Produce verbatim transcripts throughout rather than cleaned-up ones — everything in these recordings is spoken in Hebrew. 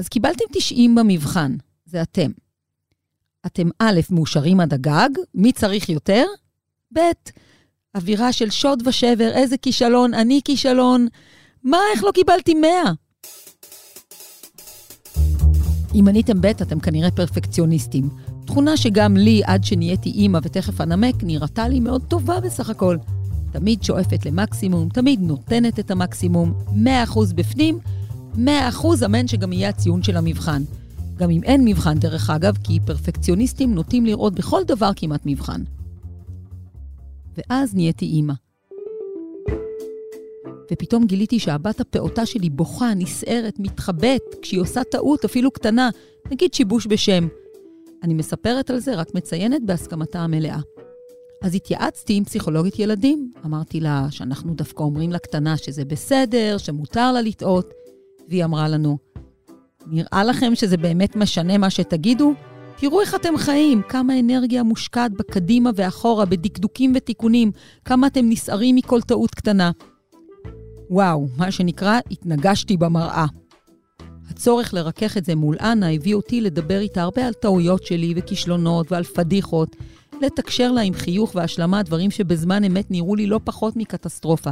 אז קיבלתם תשעים במבחן, זה אתם. אתם א', מאושרים עד הגג, מי צריך יותר? ב', אווירה של שוד ושבר, איזה כישלון, אני כישלון, מה, איך לא קיבלתי מאה? אם עניתם ב', אתם כנראה פרפקציוניסטים. תכונה שגם לי, עד שנהייתי אימא ותכף הנמק, נראתה לי מאוד טובה בסך הכל. תמיד שואפת למקסימום, תמיד נותנת את המקסימום, מאה אחוז בפנים, מאה אחוז אמן שגם יהיה הציון של המבחן. גם אם אין מבחן דרך אגב, כי פרפקציוניסטים נוטים לראות בכל דבר כמעט מבחן. ואז נהייתי אימא. ופתאום גיליתי שהבת הפעוטה שלי בוכה, נסערת, מתחבאת, כשהיא עושה טעות אפילו קטנה, נגיד שיבוש בשם. אני מספרת על זה, רק מציינת בהסכמתה המלאה. אז התייעצתי עם פסיכולוגית ילדים, אמרתי לה שאנחנו דווקא אומרים לקטנה שזה בסדר, שמותר לה לטעות, והיא אמרה לנו, נראה לכם שזה באמת משנה מה שתגידו? תראו איך אתם חיים, כמה אנרגיה מושקעת בקדימה ואחורה, בדקדוקים ותיקונים, כמה אתם נסערים מכל טעות קטנה. וואו, מה שנקרא, התנגשתי במראה. הצורך לרכך את זה מול אנה הביא אותי לדבר איתה הרבה על טעויות שלי וכישלונות ועל פדיחות, לתקשר לה עם חיוך והשלמה דברים שבזמן אמת נראו לי לא פחות מקטסטרופה.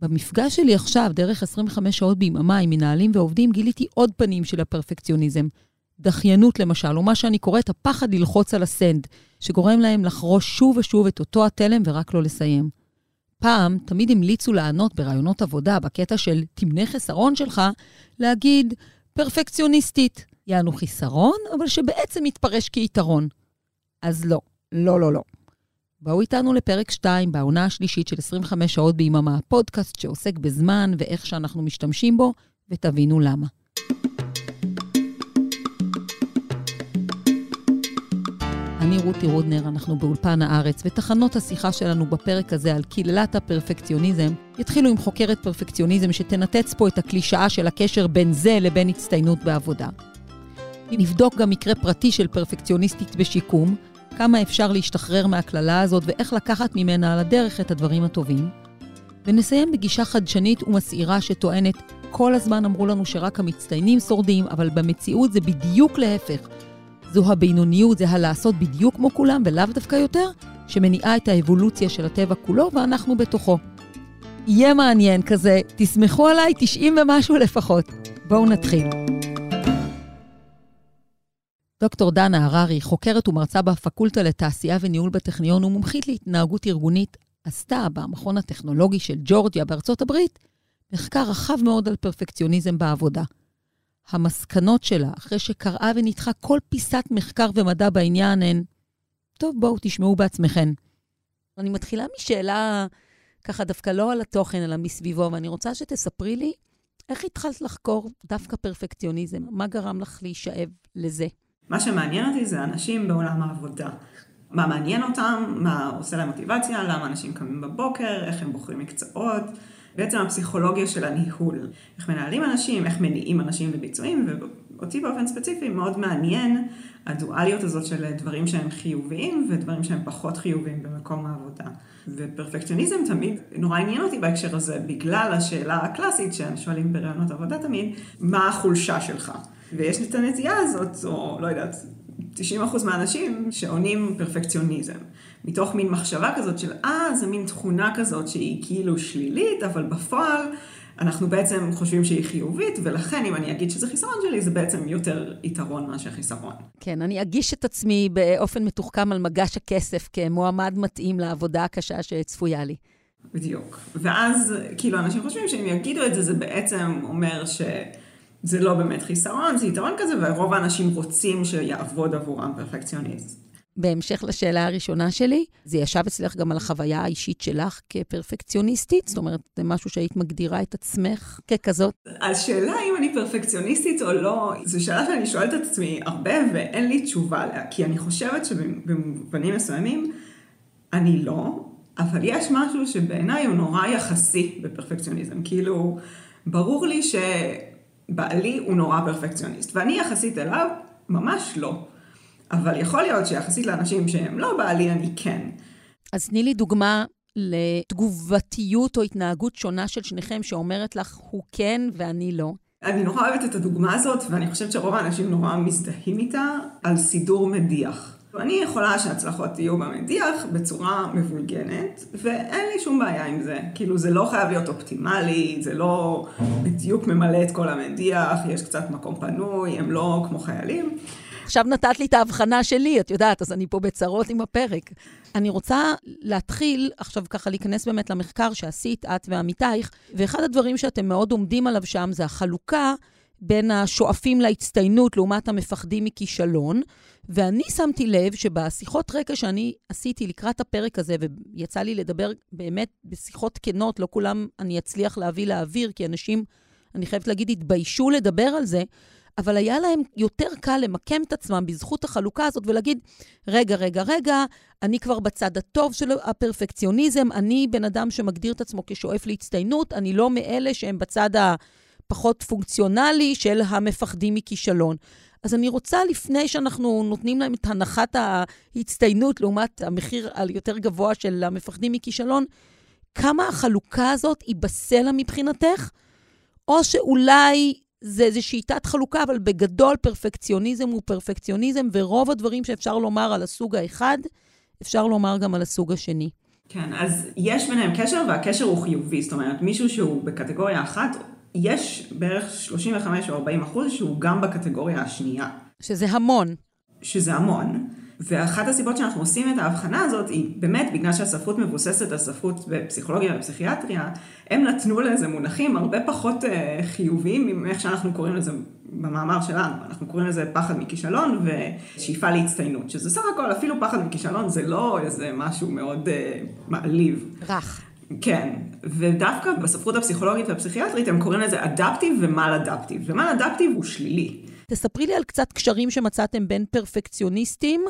במפגש שלי עכשיו, דרך עשרים וחמש שעות ביממה עם מנהלים ועובדים, גיליתי עוד פנים של הפרפקציוניזם. דחיינות למשל, או מה שאני קוראת, הפחד ללחוץ על הסנד, שגורם להם לחרוש שוב ושוב את אותו התלם ורק לא לסיים. פעם, תמיד המליצו לענות ברעיונות עבודה, בקטע של תמנה חסרון שלך, להגיד פרפקציוניסטית. יענו חיסרון, אבל שבעצם מתפרש כיתרון. אז לא, לא, לא, לא. באו איתנו לפרק שתיים, בעונה השלישית של עשרים וחמש שעות ביממה, פודקאסט שעוסק בזמן ואיך שאנחנו משתמשים בו, ותבינו למה. אני רותי רודנר, אנחנו באולפן הארץ, ותחנות השיחה שלנו בפרק הזה על קללת הפרפקציוניזם, יתחילו עם חוקרת פרפקציוניזם שתנתץ פה את הקלישאה של הקשר בין זה לבין הצטיינות בעבודה. נבדוק גם מקרה פרטי של פרפקציוניסטית בשיקום, כמה אפשר להשתחרר מהכללה הזאת ואיך לקחת ממנה על הדרך את הדברים הטובים. ונסיים בגישה חדשנית ומסעירה שטוענת, כל הזמן אמרו לנו שרק המצטיינים שורדים, אבל במציאות זה בדיוק להפך. זו הבינוניות, זה הלעשות בדיוק כמו כולם ולאו דווקא יותר, שמניעה את האבולוציה של הטבע כולו ואנחנו בתוכו. יהיה מעניין כזה, תסמכו עליי תשעים ומשהו לפחות. בואו נתחיל. דוקטור דנה הררי, חוקרת ומרצה בפקולטה לתעשייה וניהול בטכניון ומומחית להתנהגות ארגונית, עשתה במכון הטכנולוגי של ג'ורג'יה בארצות הברית, מחקר רחב מאוד על פרפקציוניזם בעבודה. המסקנות שלה, אחרי שקראה וניתחה כל פיסת מחקר ומדע בעניין, הן, טוב, בואו תשמעו בעצמכן. אני מתחילה משאלה, ככה דווקא לא על התוכן, אלא מסביבו, ואני רוצה שתספרי לי, איך התחלת לחקור דווקא פרפקציוניזם? מה גרם לך להישאב לזה? מה שמעניין אותי זה אנשים בעולם העבודה. מה מעניין אותם, מה עושה להם מוטיבציה, למה אנשים קמים בבוקר, איך הם בוחרים מקצועות, בעצם הפסיכולוגיה של הניהול. איך מנהלים אנשים, איך מניעים אנשים לביצועים, ואותי באופן ספציפי מאוד מעניין הדואליות הזאת של דברים שהם חיוביים ודברים שהם פחות חיוביים במקום העבודה. ופרפקציוניזם תמיד נורא עניין אותי בהקשר הזה, בגלל השאלה הקלאסית ששואלים ברעיונות עבודה תמיד, מה החולשה שלך? ויש לי את הנטייה הזאת, או לא יודעת, תשעים אחוז מהאנשים שעונים פרפקציוניזם. מתוך מין מחשבה כזאת של, אה, זה מין תכונה כזאת שהיא כאילו שלילית, אבל בפועל אנחנו בעצם חושבים שהיא חיובית, ולכן אם אני אגיד שזה חיסרון שלי, זה בעצם יותר יתרון מאשר חיסרון. כן, אני אגיש את עצמי באופן מתוחכם על מגש הכסף, כמועמד מתאים לעבודה הקשה שצפויה לי. בדיוק. ואז כאילו אנשים חושבים שאם יגידו את זה, זה בעצם אומר ש... זה לא באמת חיסרון, זה יתרון כזה, ורוב האנשים רוצים שיעבוד עבורם פרפקציוניסט. בהמשך לשאלה הראשונה שלי, זה ישב אצלך גם על החוויה האישית שלך כפרפקציוניסטית? זאת אומרת, זה משהו שהיית מגדירה את עצמך ככזאת? השאלה אם אני פרפקציוניסטית או לא, זו שאלה שאני שואלת את עצמי הרבה, ואין לי תשובה לה, כי אני חושבת שבמובנים מסוימים, אני לא, אבל יש משהו שבעיניי הוא נורא יחסי בפרפקציוניזם. כאילו, ברור לי ש... בעלי הוא נורא פרפקציוניסט, ואני יחסית אליו ממש לא. אבל יכול להיות שיחסית לאנשים שהם לא בעלי, אני כן. אז תני לי דוגמה לתגובתיות או התנהגות שונה של שניכם שאומרת לך הוא כן ואני לא. אני נורא אוהבת את הדוגמה הזאת, ואני חושבת שרוב האנשים נורא מזדהים איתה, על סידור מדיח. אני יכולה שההצלחות יהיו במדיח בצורה מבולגנת, ואין לי שום בעיה עם זה. כאילו זה לא חייב להיות אופטימלי, זה לא בדיוק ממלא את כל המדיח, יש קצת מקום פנוי, הם לא כמו חיילים. עכשיו נתת לי את ההבחנה שלי, את יודעת, אז אני פה בצרות עם הפרק. אני רוצה להתחיל, עכשיו ככה להיכנס באמת למחקר שעשית את ועמיתייך, ואחד הדברים שאתם מאוד עומדים עליו שם זה החלוקה בין השואפים להצטיינות לעומת המפחדים מכישלון, ואני שמתי לב שבשיחות רקע שאני עשיתי לקראת הפרק הזה, ויצא לי לדבר באמת בשיחות כנות, לא כולם אני אצליח להביא לאוויר, כי אנשים, אני חייבת להגיד, התביישו לדבר על זה, אבל היה להם יותר קל למקם את עצמם בזכות החלוקה הזאת, ולהגיד, רגע, רגע, רגע, אני כבר בצד הטוב של הפרפקציוניזם, אני בן אדם שמגדיר את עצמו כשואף להצטיינות, אני לא מאלה שהם בצד הפחות פונקציונלי של המפחדים מכישלון. אז אני רוצה, לפני שאנחנו נותנים להם את הנחת ההצטיינות, לעומת המחיר היותר גבוה של המפחדים מכישלון, כמה החלוקה הזאת היא בסלע מבחינתך, או שאולי זה איזו שיטת חלוקה, אבל בגדול פרפקציוניזם הוא פרפקציוניזם, ורוב הדברים שאפשר לומר על הסוג האחד, אפשר לומר גם על הסוג השני. כן, אז יש ביניהם קשר, והקשר הוא חיובי, זאת אומרת, מישהו שהוא בקטגוריה אחת, יש בערך שלושים וחמש או ארבעים אחוז שהוא גם בקטגוריה השנייה. שזה המון. שזה המון. ואחת הסיבות שאנחנו עושים את ההבחנה הזאת היא באמת בגלל שהספרות מבוססת, הספרות בפסיכולוגיה ופסיכיאטריה, הם נתנו לזה מונחים הרבה פחות חיוביים ממך שאנחנו קוראים לזה במאמר שלנו. אנחנו קוראים לזה פחד מכישלון ושאיפה להצטיינות, שזה סך הכל אפילו פחד מכישלון זה לא איזה משהו מאוד מעליב. רך. כן, ודווקא בספרות הפסיכולוגית והפסיכיאטרית הם קוראים לזה אדפטיב ומל אדפטיב, ומל אדפטיב הוא שלילי. תספרי לי על קצת קשרים שמצאתם בין פרפקציוניסטים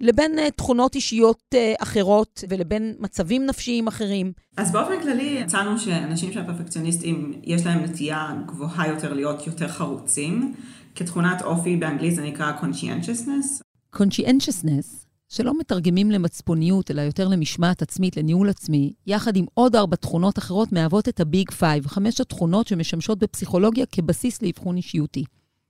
לבין תכונות אישיות אחרות ולבין מצבים נפשיים אחרים. אז באופן כללי, מצאנו שאנשים שהפרפקציוניסטים, יש להם נטייה גבוהה יותר להיות יותר חרוצים. כתכונת אופי באנגלית זה נקרא conscientiousness. conscientiousness, שלא מתרגמים למצפוניות, אלא יותר למשמעת עצמית, לניהול עצמי, יחד עם עוד ארבע תכונות אחרות מהוות את הביג פייב, חמש התכונות שמשמשות בפסיכולוגיה כבסיס לאבחון אישיותי.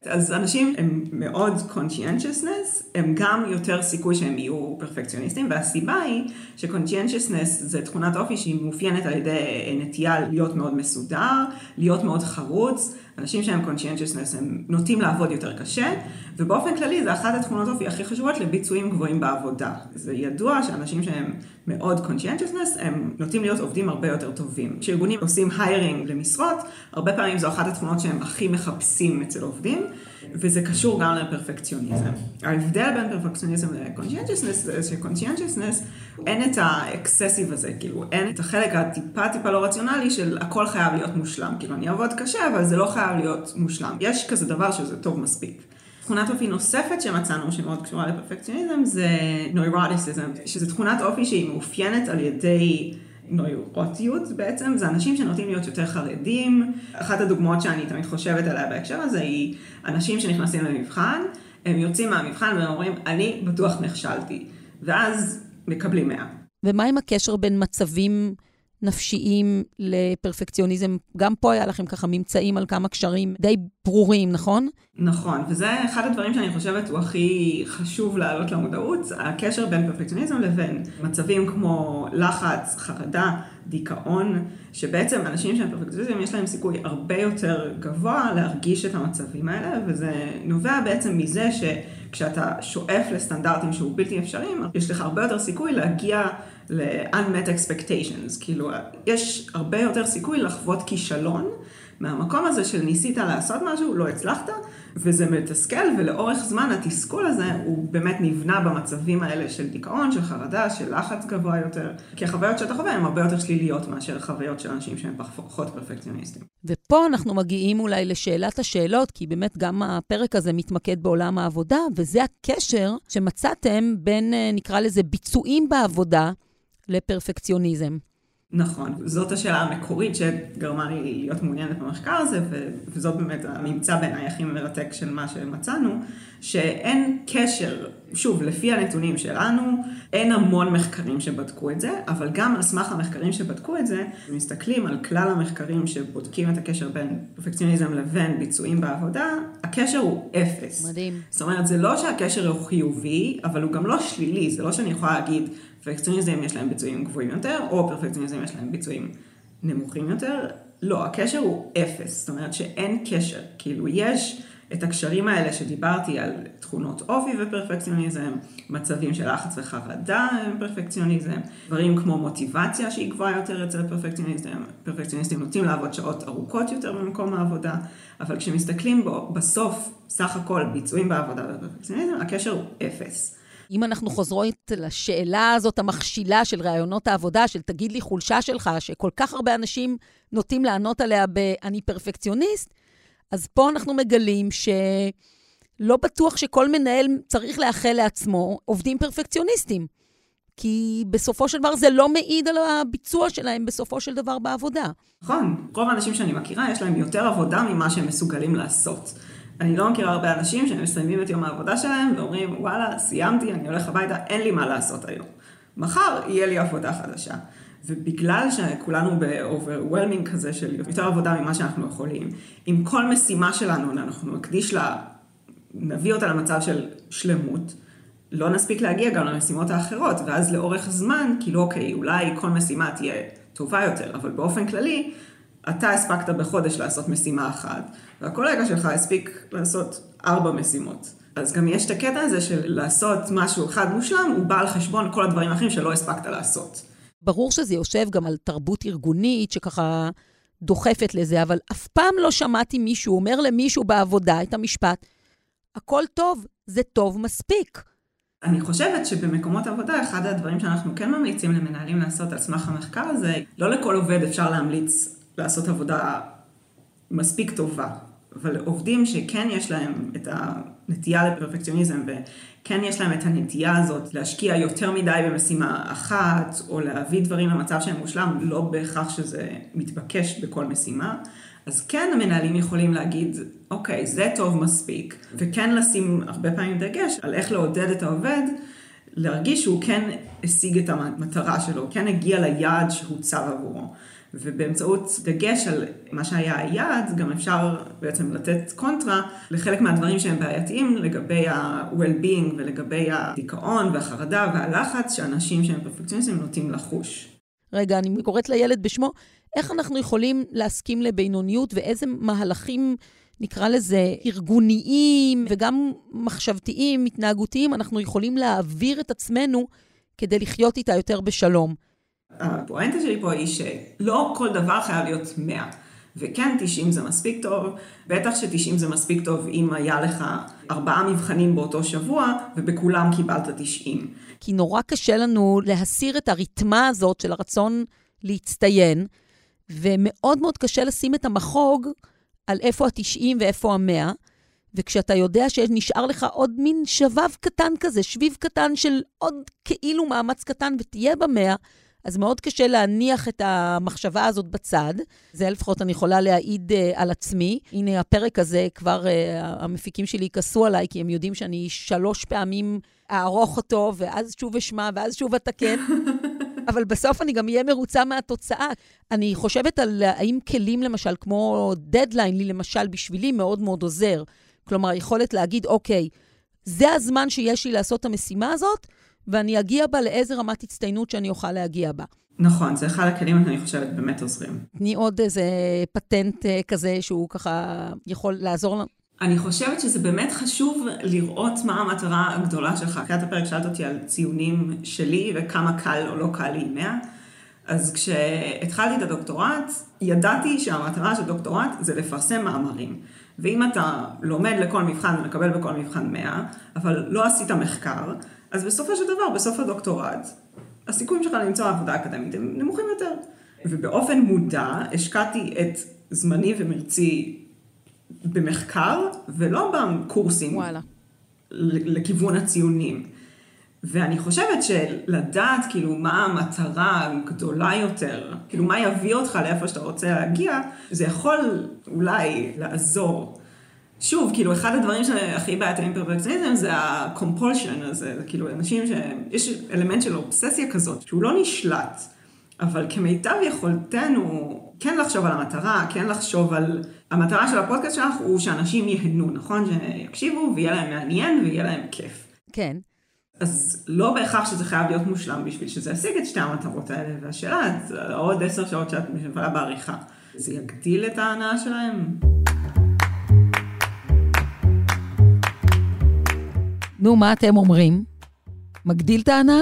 אז אנשים הם מאוד conscientiousness, הם גם יותר סיכוי שהם יהיו פרפקציוניסטים, והסיבה היא ש-conscientiousness זה תכונת אופי שהיא מאופיינת על ידי נטייה להיות מאוד מסודר, להיות מאוד חרוץ, אנשים שהם conscientiousness הם נוטים לעבוד יותר קשה, ובאופן כללי זה אחת התכונות אופי הכי חשובות לביצועים גבוהים בעבודה. זה ידוע שאנשים שהם מאוד conscientiousness הם נוטים להיות עובדים הרבה יותר טובים. כשארגונים עושים hiring למשרות, הרבה פעמים זו אחת התכונות שהם הכי מחפשים אצל עובדים, וזה קשור גם לפרפקציוניזם. ההבדל בין פרפקציוניזם ל-conscientiousness זה ש-conscientiousness אין את האקססיב הזה, כאילו אין את החלק הטיפה טיפה לא רציונלי של הכל חייב להיות מושלם, כאילו אני אעבוד קשה אבל זה לא חייב להיות מושלם. יש כזה דבר שזה טוב מספיק. תכונת אופי נוספת שמצאנו שמאוד קשורה לפרפקציוניזם זה neuroticism, שזה תכונת אופי שהיא מאופיינת על ידי נוירוטיות בעצם, זה אנשים שנוטים להיות יותר חרדים. אחת הדוגמאות שאני תמיד חושבת עליה בהקשר הזה היא אנשים שנכנסים למבחן, הם יוצאים מהמבחן והם אומרים, אני בטוח נכשלתי, ואז מקבלים מאה. ומה עם הקשר בין מצבים נפשיים לפרפקציוניזם? גם פה היה לכם ככה ממצאים על כמה קשרים די ברורים, נכון? נכון, וזה אחד הדברים שאני חושבת הוא הכי חשוב להעלות למודעות, הקשר בין פרפקציוניזם לבין מצבים כמו לחץ, חרדה, דיכאון, שבעצם אנשים שהם פרפקציוניזם יש להם סיכוי הרבה יותר גבוה להרגיש את המצבים האלה, וזה נובע בעצם מזה שכשאתה שואף לסטנדרטים שהוא בלתי אפשריים, יש לך הרבה יותר סיכוי להגיע ל-unmet expectations, כאילו יש הרבה יותר סיכוי לחוות כישלון, מהמקום הזה של ניסית לעשות משהו, לא הצלחת, וזה מתסכל, ולאורך זמן התסכול הזה הוא באמת נבנה במצבים האלה של דיכאון, של חרדה, של לחץ גבוה יותר, כי החוויות שאתה חווה הן הרבה יותר שליליות מאשר חוויות של אנשים שהם פחות פרפקציוניסטים. ופה אנחנו מגיעים אולי לשאלת השאלות, כי באמת גם הפרק הזה מתמקד בעולם העבודה, וזה הקשר שמצאתם בין, נקרא לזה, ביצועים בעבודה לפרפקציוניזם. נכון, זאת השאלה המקורית שגרמה לי להיות מעוניינת במחקר הזה, וזאת באמת הממצא בעיניי הכי מרתק של מה שמצאנו, שאין קשר, שוב, לפי הנתונים שלנו, אין המון מחקרים שבדקו את זה, אבל גם על סמך המחקרים שבדקו את זה, מסתכלים על כלל המחקרים שבודקים את הקשר בין פרפקציוניזם לבין ביצועים בעבודה, הקשר הוא אפס. מדהים. זאת אומרת, זה לא שהקשר הוא חיובי, אבל הוא גם לא שלילי, זה לא שאני יכולה להגיד, פרפקציוניזם יש להם ביצועים גבוהים יותר, או פרפקציוניזם יש להם ביצועים נמוכים יותר. לא, הקשר הוא אפס, זאת אומרת שאין קשר. כאילו יש את הקשרים האלה שדיברתי על תכונות אופי ופרפקציוניזם, מצבים של לחץ וחרדה עם פרפקציוניזם, דברים כמו מוטיבציה שהיא גבוהה יותר אצל פרפקציוניזם, פרפקציוניסטים נוטים לעבוד שעות ארוכות יותר במקום העבודה, אבל כשמסתכלים בו, בסוף, סך הכל ביצועים בעבודה ופרפקציוניזם, הקשר הוא אפס. אם אנחנו חוזרות לשאלה הזאת המכשילה של רעיונות העבודה, של תגיד לי חולשה שלך, שכל כך הרבה אנשים נוטים לענות עליה ב"אני פרפקציוניסט", אז פה אנחנו מגלים שלא בטוח שכל מנהל צריך לאחל לעצמו עובדים פרפקציוניסטים, כי בסופו של דבר זה לא מעיד על הביצוע שלהם בסופו של דבר בעבודה. נכון, רוב האנשים שאני מכירה יש להם יותר עבודה ממה שהם מסוגלים לעשות. אני לא מכירה הרבה אנשים שמסיימים את יום העבודה שלהם ואומרים, וואלה, סיימתי, אני הולך הביתה, אין לי מה לעשות היום. מחר יהיה לי עבודה חדשה. ובגלל שכולנו ב-overwhelming כזה של יותר עבודה ממה שאנחנו יכולים, עם כל משימה שלנו, אנחנו נקדיש לה, נביא אותה למצב של שלמות, לא נספיק להגיע גם למשימות האחרות, ואז לאורך זמן, כאילו, אוקיי, אולי כל משימה תהיה טובה יותר, אבל באופן כללי, אתה הספקת בחודש לעשות משימה אחת, והקולגה שלך הספיק לעשות ארבע משימות. אז גם יש את הקטע הזה של לעשות משהו אחד מושלם, הוא בא על חשבון כל הדברים האחרים שלא הספקת לעשות. ברור שזה יושב גם על תרבות ארגונית שככה דוחפת לזה, אבל אף פעם לא שמעתי מישהו אומר למישהו בעבודה את המשפט, הכל טוב, זה טוב מספיק. אני חושבת שבמקומות עבודה, אחד הדברים שאנחנו כן ממליצים למנהלים לעשות על סמך המחקר הזה, לא לכל עובד אפשר להמליץ לעשות עבודה מספיק טובה, אבל עובדים שכן יש להם את הנטייה לפרפקציוניזם, וכן יש להם את הנטייה הזאת להשקיע יותר מדי במשימה אחת, או להביא דברים למצב שהם מושלם, לא בהכרח שזה מתבקש בכל משימה, אז כן המנהלים יכולים להגיד, אוקיי, זה טוב מספיק, וכן לשים הרבה פעמים דגש על איך לעודד את העובד, להרגיש שהוא כן השיג את המטרה שלו, כן הגיע ליעד שהוצב עבורו. ובאמצעות דגש על מה שהיה היעד, גם אפשר בעצם לתת קונטרה לחלק מהדברים שהם בעייתיים לגבי ה-well-being ולגבי הדיכאון והחרדה והלחץ שאנשים שהם פרפקציוניסטים נוטים לחוש. רגע, אני קוראת לילד בשמו, איך אנחנו יכולים להסכים לבינוניות ואיזה מהלכים, נקרא לזה, ארגוניים וגם מחשבתיים, התנהגותיים, אנחנו יכולים להעביר את עצמנו כדי לחיות איתה יותר בשלום. הפואנטה שלי פה היא שלא כל דבר חייב להיות מאה, וכן תשעים זה מספיק טוב, בטח ש-תשעים זה מספיק טוב אם היה לך ארבעה מבחנים באותו שבוע, ובכולם קיבלת תשעים. כי נורא קשה לנו להסיר את הרתמה הזאת של הרצון להצטיין, ומאוד מאוד קשה לשים את המחוג על איפה ה-תשעים ואיפה ה-מאה, וכשאתה יודע שנשאר לך עוד מין שבב קטן כזה, שביב קטן של עוד כאילו מאמץ קטן ותהיה ב-מאה, אז מאוד קשה להניח את המחשבה הזאת בצד. זה לפחות אני יכולה להעיד על עצמי. הנה הפרק הזה כבר המפיקים שלי יכעסו עליי, כי הם יודעים שאני שלוש פעמים אערוך אותו, ואז שוב אשמע, ואז שוב אתקן. אבל בסוף אני גם אהיה מרוצה מהתוצאה. אני חושבת על האם כלים למשל, כמו דדליין, לי למשל בשבילי מאוד מאוד עוזר. כלומר, יכולת להגיד, אוקיי, זה הזמן שיש לי לעשות את המשימה הזאת, ואני אגיע בה לאיזה רמת הצטיינות שאני אוכל להגיע בה. נכון, זה אחד הכלים, אני חושבת, באמת עוזרים. תני עוד איזה פטנט כזה שהוא ככה יכול לעזור לנו. אני חושבת שזה באמת חשוב לראות מה המטרה הגדולה שלך. אחרי הפרק שאלת אותי על ציונים שלי וכמה קל או לא קל לי מאה. אז כשהתחלתי את הדוקטורט, ידעתי שהמטרה של דוקטורט זה לפרסם מאמרים. ואם אתה לומד לכל מבחן ומקבל בכל מבחן מאה, אבל לא עשית מחקר, אז בסופו של דבר, בסוף הדוקטורט, הסיכויים שלך למצוא עבודה אקדמית הם נמוכים יותר. ובאופן מודע, השקעתי את זמני ומרצי במחקר, ולא בקורסים לכיוון הציונים. ואני חושבת שלדעת כאילו מה המטרה גדולה יותר, כאילו מה יביא אותך לאיפה שאתה רוצה להגיע, זה יכול אולי לעזור. שוב, כאילו אחד הדברים שהכי בעייתיים פרפקציוניזם זה ה-compulsion הזה, כאילו אנשים שיש אלמנט של אובססיה כזאת, שהוא לא נשלט, אבל כמיטב יכולתנו כן לחשוב על המטרה, כן לחשוב על... המטרה של הפודקאסט שלך הוא שאנשים יהנו, נכון? שיקשיבו ויהיה להם מעניין ויהיה להם כיף. כן. אז לא בהכרח שזה חייב להיות מושלם בשביל שזה ישיג את שתי המטרות האלה, והשאלה, עוד עשר שעות שאת מבלה בעריכה, זה יגדיל את ההנאה שלהם? נו, מה אתם אומרים? מגדיל את ההנאה?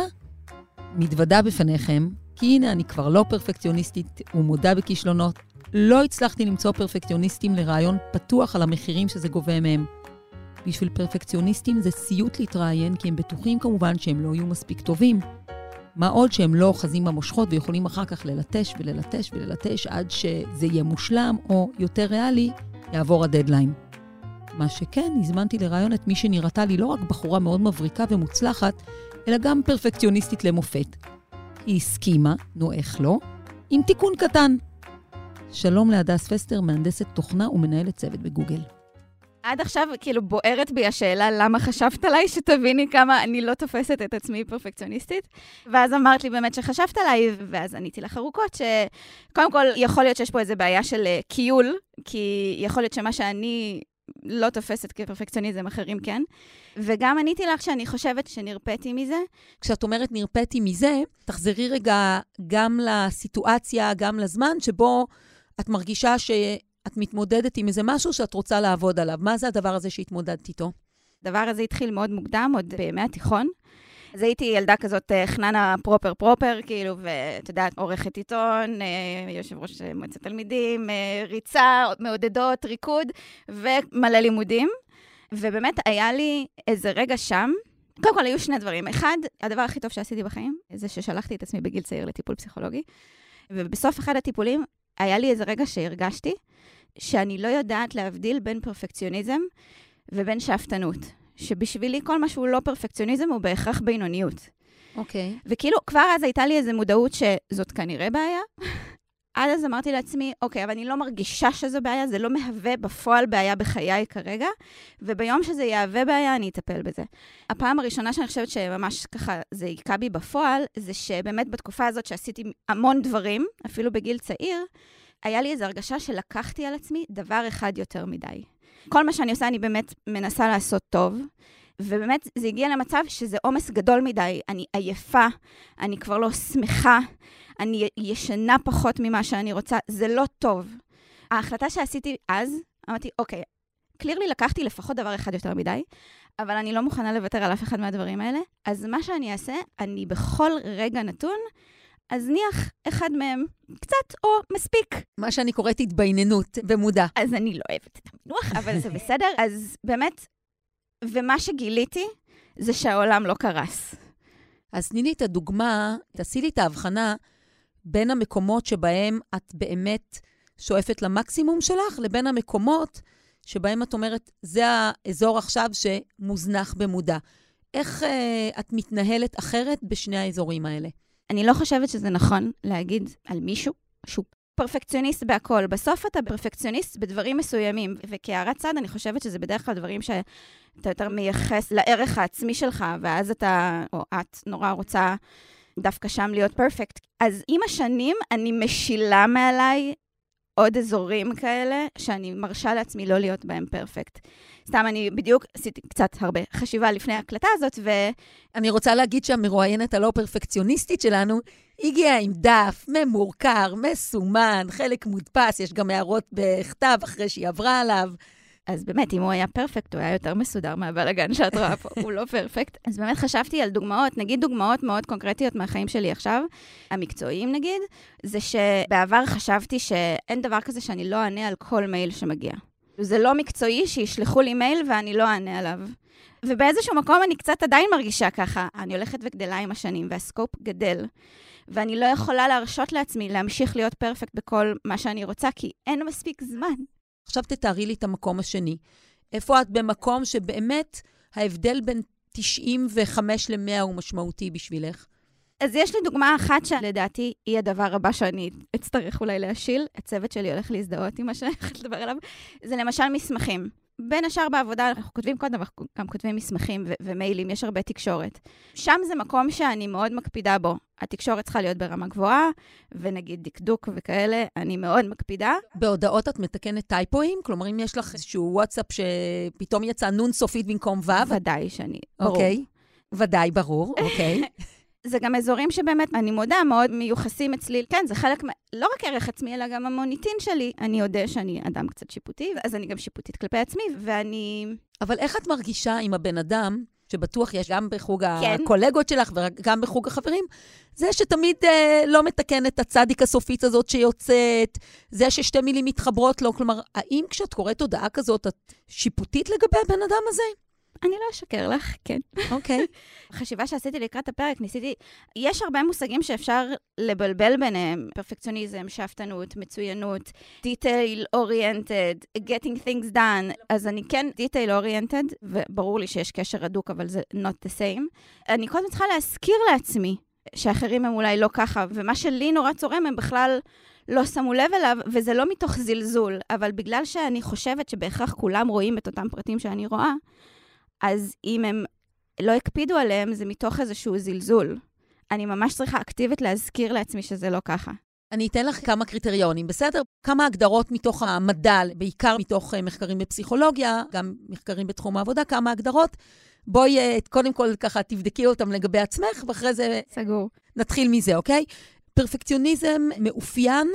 מתוודה בפניכם, כי הנה אני כבר לא פרפקציוניסטית ומודה בכישלונות, לא הצלחתי למצוא פרפקציוניסטים לרעיון פתוח על המחירים שזה גובה מהם. בשביל פרפקציוניסטים זה סיוט להתראיין, כי הם בטוחים כמובן שהם לא יהיו מספיק טובים. מה עוד שהם לא אוחזים במושכות ויכולים אחר כך ללטש וללטש וללטש עד שזה יהיה מושלם או יותר ריאלי, יעבור הדדליין. מה שכן, הזמנתי לראיון את מי שנראתה לי לא רק בחורה מאוד מבריקה ומוצלחת, אלא גם פרפקציוניסטית למופת. היא הסכימה, נו איך לא, עם תיקון קטן. שלום לדה ספסטר, מהנדסת תוכנה ומנהלת צוות בגוגל. עד עכשיו כאילו בוערת בי השאלה למה חשבת עליי, שתביני כמה אני לא תופסת את עצמי פרפקציוניסטית. ואז אמרת לי באמת שחשבת עליי, ואז עניתי לך ארוכות שקודם כל יכול להיות שיש פה איזו בעיה של קיול, כי יכול להיות שמה שאני לא תופסת כפרפקציוניזם אחרים כן. וגם עניתי לך שאני חושבת שנרפאתי מזה. כשאת אומרת נרפאתי מזה, תחזרי רגע גם לסיטואציה, גם לזמן שבו את מרגישה ש... את מתמודדת עם איזה משהו שאת רוצה לעבוד עליו. מה זה הדבר הזה שהתמודדת איתו? הדבר הזה התחיל מאוד מוקדם, עוד בימי התיכון. אז הייתי ילדה כזאת חננה פרופר פרופר, כאילו, ואתה יודעת, עורכת עיתון, יושב ראש מועצת תלמידים, ריצה, מעודדות, ריקוד, ומלא לימודים. ובאמת היה לי איזה רגע שם. קודם כל, היו שני דברים. אחד, הדבר הכי טוב שעשיתי בחיים, זה ששלחתי את עצמי בגיל צעיר לטיפול פסיכולוגי. ובסוף אחד הטיפולים, היה לי איזה רגע שהרגשתי, שאני לא יודעת להבדיל בין פרפקציוניזם ובין שאפתנות. שבשבילי כל מה שהוא לא פרפקציוניזם הוא בהכרח בינוניות. אוקיי. Okay. וכאילו כבר אז הייתה לי איזו מודעות שזאת כנראה בעיה. עד אז אמרתי לעצמי, אוקיי, אבל אני לא מרגישה שזו בעיה, זה לא מהווה בפועל בעיה בחיי כרגע, וביום שזה יהווה בעיה אני אטפל בזה. הפעם הראשונה שאני חושבת שממש ככה זה יקע בי בפועל, זה שבאמת בתקופה הזאת שעשיתי המון דברים, אפילו בגיל צעיר, היה לי איזו הרגשה שלקחתי על עצמי דבר אחד יותר מדי. כל מה שאני עושה, אני באמת מנסה לעשות טוב, ובאמת זה הגיע למצב שזה עומס גדול מדי, אני עייפה, אני כבר לא שמחה, אני ישנה פחות ממה שאני רוצה, זה לא טוב. ההחלטה שעשיתי אז, אמרתי, אוקיי, קליר לי לקחתי לפחות דבר אחד יותר מדי, אבל אני לא מוכנה לוותר על אף אחד מהדברים האלה, אז מה שאני אעשה, אני בכל רגע נתון, אז ניח אחד מהם קצת או מספיק. מה שאני קוראת התביננות במודע. אז אני לא אוהבת את המינוח, אבל זה בסדר. אז באמת, ומה שגיליתי זה שהעולם לא קרס. אז תני לי את הדוגמה, תעשי לי את ההבחנה בין המקומות שבהם את באמת שואפת למקסימום שלך, לבין המקומות שבהם את אומרת, זה האזור עכשיו שמוזנח במודע. איך אה, את מתנהלת אחרת בשני האזורים האלה? אני לא חושבת שזה נכון להגיד על מישהו שהוא פרפקציוניסט בהכל. בסוף אתה פרפקציוניסט בדברים מסוימים, וכהערת צד אני חושבת שזה בדרך כלל דברים שאתה יותר מייחס לערך העצמי שלך, ואז אתה או את נורא רוצה דווקא שם להיות פרפקט. אז עם השנים אני משילה מעליי עוד אזורים כאלה שאני מרשה לעצמי לא להיות בהם פרפקט. סתם אני בדיוק עשיתי קצת הרבה חשיבה לפני ההקלטה הזאת, ואני רוצה להגיד שהמרואיינת הלא פרפקציוניסטית שלנו הגיעה עם דף ממורקר, מסומן, חלק מודפס, יש גם הערות בכתב אחרי שהיא עברה עליו. אז באמת, אם הוא היה פרפקט, הוא היה יותר מסודר מהבלגן שאת רואה פה, הוא לא פרפקט. אז באמת חשבתי על דוגמאות, נגיד דוגמאות מאוד קונקרטיות מהחיים שלי עכשיו, המקצועיים נגיד, זה שבעבר חשבתי שאין דבר כזה שאני לא אענה על כל מייל שמגיע. זה לא מקצועי שישלחו לי מייל ואני לא אענה עליו. ובאיזשהו מקום אני קצת עדיין מרגישה ככה, אני הולכת וגדלה עם השנים והסקופ גדל. ואני לא יכולה להרשות לעצמי להמשיך להיות פרפקט בכל מה שאני רוצה, כי אין מספיק זמן. עכשיו תתארי לי את המקום השני. איפה את במקום שבאמת ההבדל בין תשעים וחמש למאה הוא משמעותי בשבילך? אז יש לי דוגמה אחת שלדעתי היא הדבר הבא שאני אצטרך אולי להשיל. הצוות שלי הולך להזדהות עם מה שאני הולכת לדבר עליו. זה למשל מסמכים. בין השאר בעבודה אנחנו כותבים קודם, אנחנו גם כותבים מסמכים ו- ומיילים, יש הרבה תקשורת. שם זה מקום שאני מאוד מקפידה בו. התקשורת צריכה להיות ברמה גבוהה, ונגיד דקדוק וכאלה, אני מאוד מקפידה. בהודעות את מתקנת טייפואים? כלומר, אם יש לך איזשהו וואטסאפ שפתאום יצא נון סופית במקום וו? ודאי שאני, ברור. אוקיי, ודאי ברור, אוקיי. זה גם אזורים שבאמת, אני מודה, מאוד מיוחסים אצלי. כן, זה חלק, לא רק ערך עצמי, אלא גם המוניטין שלי. אני יודע שאני אדם קצת שיפוטי, אז אני גם שיפוטית כלפי עצמי, ואני... אבל איך את מרגישה עם הבן אדם, שבטוח יש גם בחוג הקולגות שלך, וגם בחוג החברים, זה שתמיד לא מתקן את הצדיק הסופית הזאת שיוצאת, זה ששתי מילים מתחברות לו, כלומר, האם כשאת קוראת הודעה כזאת, את שיפוטית לגבי הבן אדם הזה? אני לא אשקר לך, כן. אוקיי. חשיבה שעשיתי לקראת הפרק, ניסיתי, יש הרבה מושגים שאפשר לבלבל ביניהם, פרפקציוניזם, שאפתנות, מצוינות, detail oriented, getting things done, אז אני כן detail oriented, וברור לי שיש קשר הדוק, אבל זה not the same. אני קודם צריכה להזכיר לעצמי, שאחרים הם אולי לא ככה, ומה שלי נורא צורם הם בכלל... לא שמו לב אליו, וזה לא מתוך זלזול, אבל בגלל שאני חושבת שבהכרח כולם רואים את אותם פרטים שאני רואה, אז אם הם לא הקפידו עליהם, זה מתוך איזשהו זלזול. אני ממש צריכה אקטיבית להזכיר לעצמי שזה לא ככה. אני אתן לך כמה קריטריונים, בסדר? כמה הגדרות מתוך המדע, בעיקר מתוך מחקרים בפסיכולוגיה, גם מחקרים בתחום העבודה, כמה הגדרות. בואי, קודם כל ככה, תבדקי אותם לגבי עצמך, ואחרי זה... סגור. נתחיל מזה, אוקיי? פרפקציוניזם מאופיין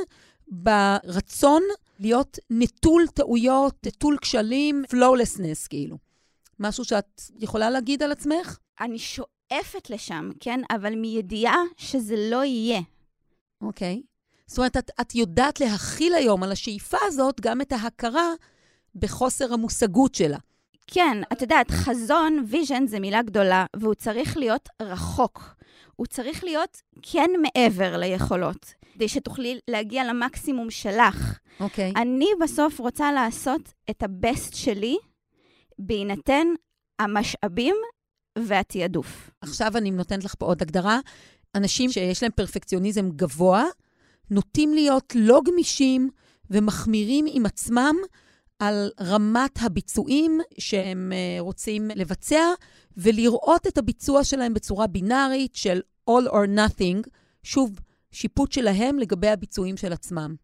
ברצון להיות נטול טעויות, נטול כשלים, flawlessness כאילו. משהו שאת יכולה להגיד על עצמך? אני שואפת לשם, כן? אבל מידיעה שזה לא יהיה. אוקיי. זאת אומרת, את, את יודעת להכיל היום על השאיפה הזאת גם את ההכרה בחוסר המושגות שלה. כן, את יודעת, חזון, ויז'ן זה מילה גדולה, והוא צריך להיות רחוק. הוא צריך להיות כן מעבר ליכולות, כדי שתוכלי להגיע למקסימום שלך. אוקיי. אני בסוף רוצה לעשות את הבסט שלי, בהינתן המשאבים והתיעדוף. עכשיו אני נותנת לך פה עוד הגדרה. אנשים שיש להם פרפקציוניזם גבוה, נוטים להיות לא גמישים ומחמירים עם עצמם על רמת הביצועים שהם רוצים לבצע, ולראות את הביצוע שלהם בצורה בינארית של all or nothing, שוב, שיפוט שלהם לגבי הביצועים של עצמם.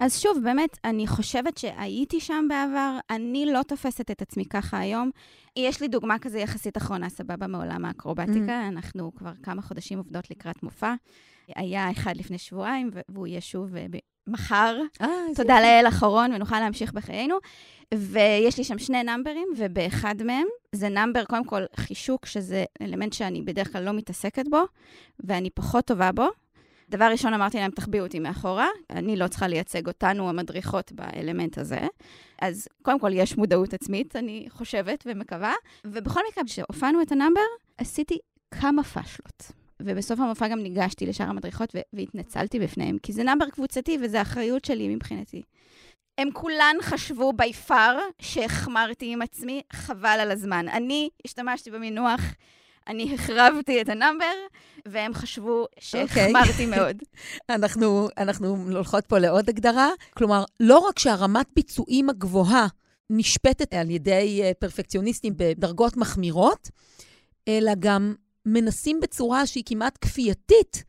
אז שוב, באמת, אני חושבת שהייתי שם בעבר, אני לא תופסת את עצמי ככה היום. יש לי דוגמה כזה יחסית אחרונה, סבבה, מעולם האקרובטיקה. אנחנו כבר כמה חודשים עובדות לקראת מופע. היה אחד לפני שבועיים, והוא יהיה שוב מחר. תודה לאל אחרון, ונוכל להמשיך בחיינו. ויש לי שם שני נאמברים, ובאחד מהם, זה נאמבר, קודם כל, חישוק, שזה אלמנט שאני בדרך כלל לא מתעסקת בו, ואני פחות טובה בו. דבר ראשון, אמרתי להם, תחביאו אותי מאחורה. אני לא צריכה לייצג אותנו, המדריכות, באלמנט הזה. אז קודם כל, יש מודעות עצמית, אני חושבת ומקווה. ובכל מקרה, כשהופענו את הנאמבר, עשיתי כמה פשלות. ובסוף המופע גם ניגשתי לשאר המדריכות, והתנצלתי בפניהם, כי זה נאמבר קבוצתי, וזה האחריות שלי מבחינתי. הם כולן חשבו ביפר, שהחמרתי עם עצמי, חבל על הזמן. אני השתמשתי במינוח... אני החרבתי את הנאמבר, והם חשבו שהחמרתי מאוד. אנחנו, אנחנו הולכות פה לעוד הגדרה. כלומר, לא רק שהרמת ביצועים הגבוהה נשפטת על ידי פרפקציוניסטים בדרגות מחמירות, אלא גם מנסים בצורה שהיא כמעט כפייתית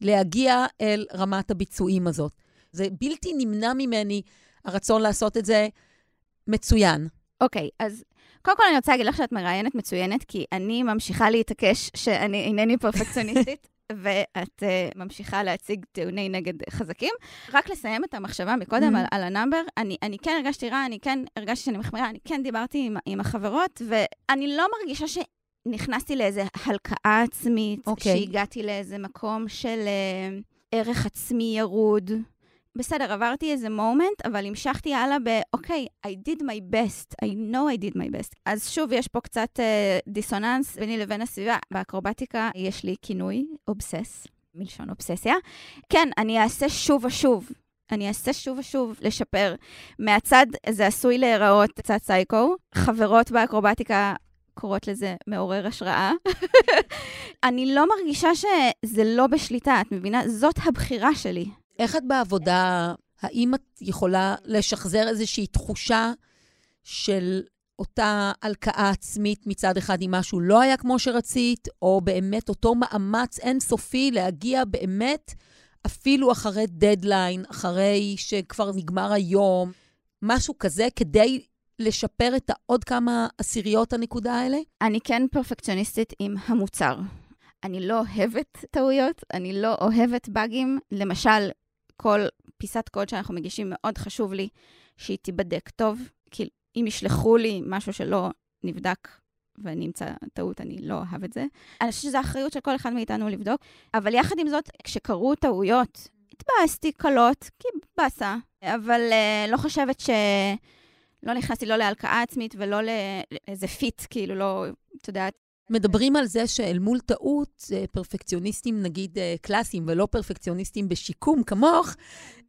להגיע אל רמת הביצועים הזאת. זה בלתי נמנע ממני הרצון לעשות את זה מצוין. אוקיי, אז... קודם כל אני רוצה להגיד לך שאת מראיינת מצוינת, כי אני ממשיכה להתעקש שאני אינני פרפקציוניסטית, ואת uh, ממשיכה להציג טיעוני נגד חזקים. רק לסיים את המחשבה מקודם mm-hmm. על, על הנאמבר, אני, אני כן הרגשתי רע, אני כן הרגשתי שאני מחמירה, אני כן דיברתי עם, עם החברות, ואני לא מרגישה שנכנסתי לאיזו הלקאה עצמית, okay. שהגעתי לאיזה מקום של uh, ערך עצמי ירוד. בסדר, עברתי איזה מומנט, אבל המשכתי הלאה ב, אוקיי, I did my best, I know I did my best. אז שוב, יש פה קצת uh, דיסוננס ביני לבין הסביבה. באקרובטיקה יש לי כינוי, אובסס, מלשון אובססיה. כן, אני אעשה שוב ושוב, אני אעשה שוב ושוב לשפר. מהצד, זה עשוי להיראות קצת סייקו. חברות באקרובטיקה, קוראות לזה מעורר השראה. אני לא מרגישה שזה לא בשליטה, את מבינה? זאת הבחירה שלי. איך את בעבודה, האם את יכולה לשחזר איזושהי תחושה של אותה הלקאה עצמית מצד אחד אם משהו לא היה כמו שרצית, או באמת אותו מאמץ אינסופי להגיע באמת אפילו אחרי דדליין, אחרי שכבר נגמר היום, משהו כזה כדי לשפר את העוד כמה עשיריות הנקודה האלה? אני כן פרפקציוניסטית עם המוצר. אני לא אוהבת טעויות, אני לא אוהבת באגים. למשל, כל פיסת קוד שאנחנו מגישים מאוד חשוב לי שהיא תיבדק טוב, כי אם ישלחו לי משהו שלא נבדק ואני אמצא טעות, אני לא אוהב את זה. אני חושבת שזו האחריות של כל אחד מאיתנו לבדוק, אבל יחד עם זאת, כשקרו טעויות, התבאסתי קלות, כי באסה, אבל uh, לא חושבת ש... לא נכנסתי לא להלקאה עצמית ולא לאיזה פיט, כאילו לא, אתה יודעת. מדברים על זה שאל מול טעות, פרפקציוניסטים נגיד קלאסיים ולא פרפקציוניסטים בשיקום כמוך,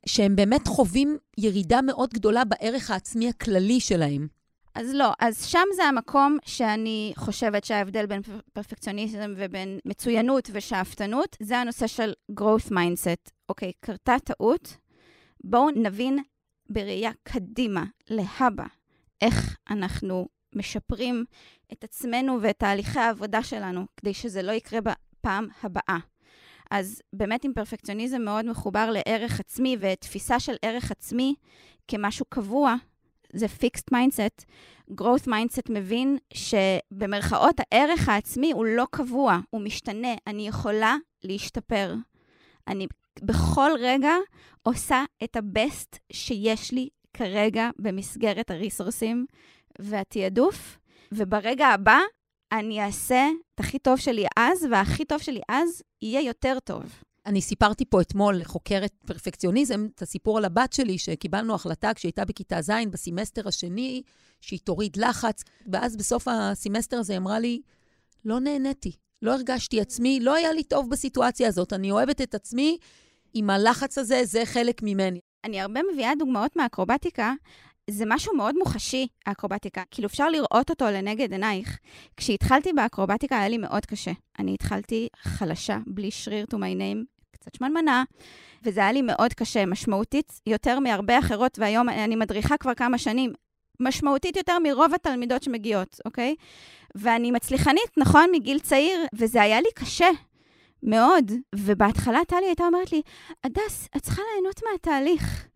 שהם באמת חווים ירידה מאוד גדולה בערך העצמי הכללי שלהם. אז לא, אז שם זה המקום שאני חושבת שההבדל בין פרפקציוניזם ובין מצוינות ושאפתנות, זה הנושא של growth mindset. אוקיי, קרתה טעות, בואו נבין בראייה קדימה, להבא, איך אנחנו משפרים את עצמנו ואת תהליכי העבודה שלנו, כדי שזה לא יקרה בפעם הבאה. אז באמת עם פרפקציוניזם מאוד מחובר לערך עצמי, ותפיסה של ערך עצמי כמשהו קבוע, זה fixed mindset. growth mindset מבין שבמרכאות הערך העצמי הוא לא קבוע, הוא משתנה, אני יכולה להשתפר. אני בכל רגע עושה את הבסט שיש לי כרגע במסגרת הריסורסים והתיעדוף, וברגע הבא אני אעשה את הכי טוב שלי אז, והכי טוב שלי אז יהיה יותר טוב. אני סיפרתי פה אתמול לחוקרת פרפקציוניזם את הסיפור על הבת שלי, שקיבלנו החלטה כשהייתה בכיתה ז' בסמסטר השני, שהיא תוריד לחץ, ואז בסוף הסמסטר הזה אמרה לי, לא נהניתי. לא הרגשתי עצמי, לא היה לי טוב בסיטואציה הזאת, אני אוהבת את עצמי, עם הלחץ הזה, זה חלק ממני. אני הרבה מביאה דוגמאות מהאקרובטיקה, זה משהו מאוד מוחשי, האקרובטיקה, כאילו אפשר לראות אותו לנגד עינייך. כשהתחלתי באקרובטיקה היה לי מאוד קשה, אני התחלתי חלשה, בלי שריר תומעיניים, קצת שמנמנה, וזה היה לי מאוד קשה, משמעותית יותר מהרבה אחרות, והיום אני מדריכה כבר כמה שנים, משמעותית יותר מרוב התלמידות שמגיעות, אוקיי? ואני מצליחנית, נכון, מגיל צעיר, וזה היה לי קשה מאוד. ובהתחלה טלי הייתה אומרת לי, "אדס, את צריכה ליהנות מהתהליך."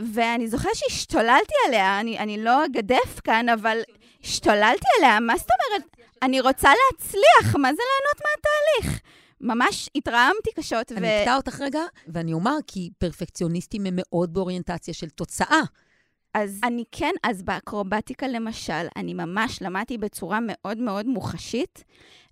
ואני זוכרת שהשתוללתי עליה, אני, אני לא אגדף כאן, אבל השתוללתי עליה, מה זאת אומרת? אני רוצה להצליח, מה זה ליהנות מהתהליך? ממש התרעמתי קשות. אני ו... אקטע אותך רגע, ואני אומר כי פרפקציוניסטים הם מאוד באוריינטציה של תוצאה. אז אני כן, אז באקרובטיקה למשל, אני ממש למדתי בצורה מאוד מאוד מוחשית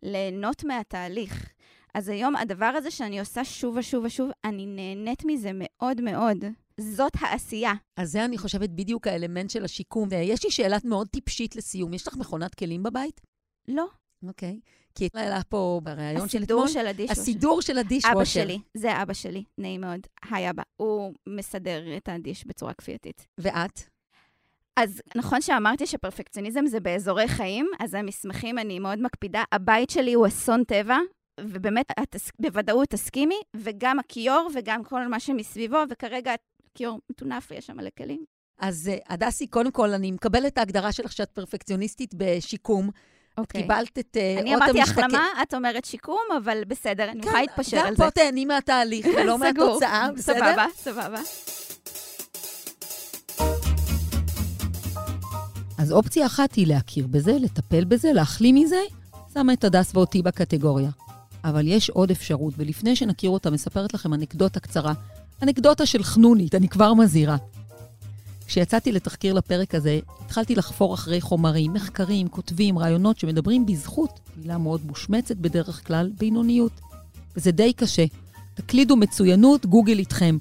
ליהנות מהתהליך. אז היום הדבר הזה שאני עושה שוב ושוב ושוב, אני נהנית מזה מאוד מאוד. זאת העשייה. אז זה אני חושבת בדיוק האלמנט של השיקום. ויש לי שאלת מאוד טיפשית לסיום. יש לך מכונת כלים בבית? לא. אוקיי. כי אלה פה ברעיון של אתמול. הסידור של הדישוושר. הסידור של הדישוושר. אבא שלי, זה אבא שלי, נעים מאוד. היי אבא, הוא מסדר את הדיש בצורה כפייתית. ואת? אז נכון שאמרתי שפרפקציוניזם זה באזורי חיים, אז המסמכים אני מאוד מקפידה. הבית שלי הוא אסון טבע, ובאמת את בוודאות תסכימי, וגם הכיור וגם כל מה שמסביבו, וכרגע הכיור מתונף ויש שם על הכלים. אז אדסי, קודם כל אני מקבלת את ההגדרה שלך שאת פרפקציוניסטית בשיקום, Okay. קיבלת את uh, אני אמרתי החלמה, את אומרת שיקום, אבל בסדר, אני יכולה להתפשר על זה. גם פה תהני מהתהליך, ולא מהתוצאה, בסדר? סבבה, סבבה. אז אופציה אחת היא להכיר בזה, לטפל בזה, להחלים מזה, שמה את הדס ואותי בקטגוריה. אבל יש עוד אפשרות, ולפני שנכיר אותה, מספרת לכם אנקדוטה קצרה, אנקדוטה של חנונית, אני כבר מזהירה. כשיצאתי לתחקיר לפרק הזה, התחלתי לחפור אחרי חומרים, מחקרים, כותבים, רעיונות שמדברים בזכות, מילה מאוד מושמצת בדרך כלל, בינוניות. וזה די קשה. תקלידו מצוינות, גוגל איתכם.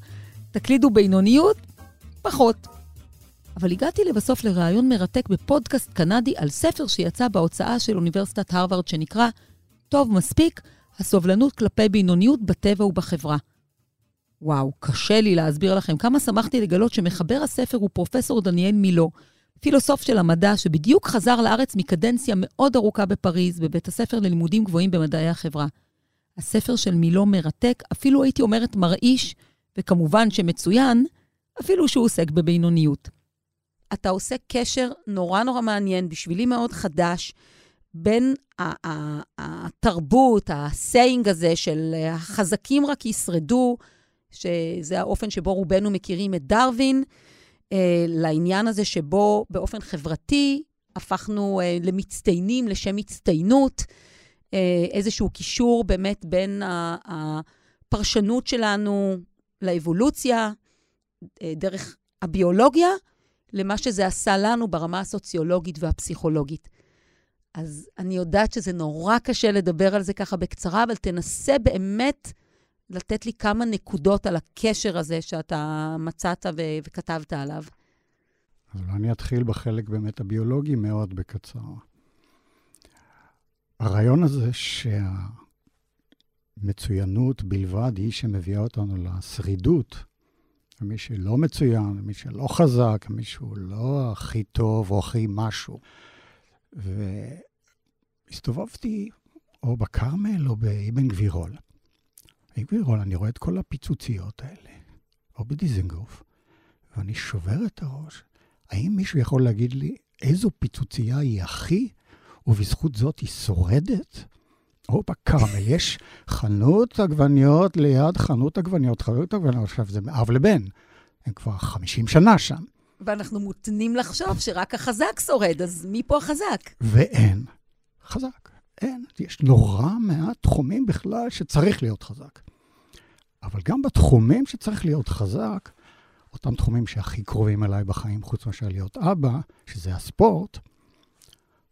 תקלידו בינוניות, פחות. אבל הגעתי לבסוף לרעיון מרתק בפודקאסט קנדי על ספר שיצא בהוצאה של אוניברסיטת הרווארד שנקרא "טוב מספיק, הסובלנות כלפי בינוניות בטבע ובחברה". וואו, קשה לי להסביר לכם כמה שמחתי לגלות שמחבר הספר הוא פרופסור דניאל מילו, פילוסוף של המדע שבדיוק חזר לארץ מקדנציה מאוד ארוכה בפריז, בבית הספר ללימודים גבוהים במדעי החברה. הספר של מילו מרתק, אפילו הייתי אומרת מרעיש, וכמובן שמצוין, אפילו שהוא עוסק בבינוניות. אתה עושה קשר נורא נורא מעניין, בשבילי מאוד חדש, בין התרבות, הסיינג הזה של החזקים רק ישרדו, שזה האופן שבו רובנו מכירים את דרווין, לעניין הזה שבו באופן חברתי הפכנו למצטיינים, לשם מצטיינות, איזשהו קישור באמת בין הפרשנות שלנו לאבולוציה, דרך הביולוגיה, למה שזה עשה לנו ברמה הסוציולוגית והפסיכולוגית. אז אני יודעת שזה נורא קשה לדבר על זה ככה בקצרה, אבל תנסה באמת לתת לי כמה נקודות על הקשר הזה שאתה מצאת ו- וכתבת עליו. אז אני אתחיל בחלק באמת הביולוגי מאוד בקצר. הרעיון הזה שהמצוינות בלבד היא שמביאה אותנו לשרידות, מי שלא מצוין, מי שלא חזק, מי שהוא לא הכי טוב או הכי משהו. והסתובבתי או בקרמל או באבן גבירול. באבן גבירול אני רואה את כל הפיצוציות האלה, או בדיזנגוף, ואני שובר את הראש. האם מישהו יכול להגיד לי איזו פיצוצייה היא הכי, ובזכות זאת היא שורדת? או בקרמל, יש חנות עגבניות ליד חנות עגבניות, חנות עגבניות, עכשיו זה מאב לבן, הם כבר חמישים שנה שם. ואנחנו מותנים לחשוב שרק החזק שורד, אז מי פה החזק? ואין חזק, אין. יש נורא מעט תחומים בכלל שצריך להיות חזק. אבל גם בתחומים שצריך להיות חזק, אותם תחומים שהכי קרובים אליי בחיים, חוץ מאשר להיות אבא, שזה הספורט,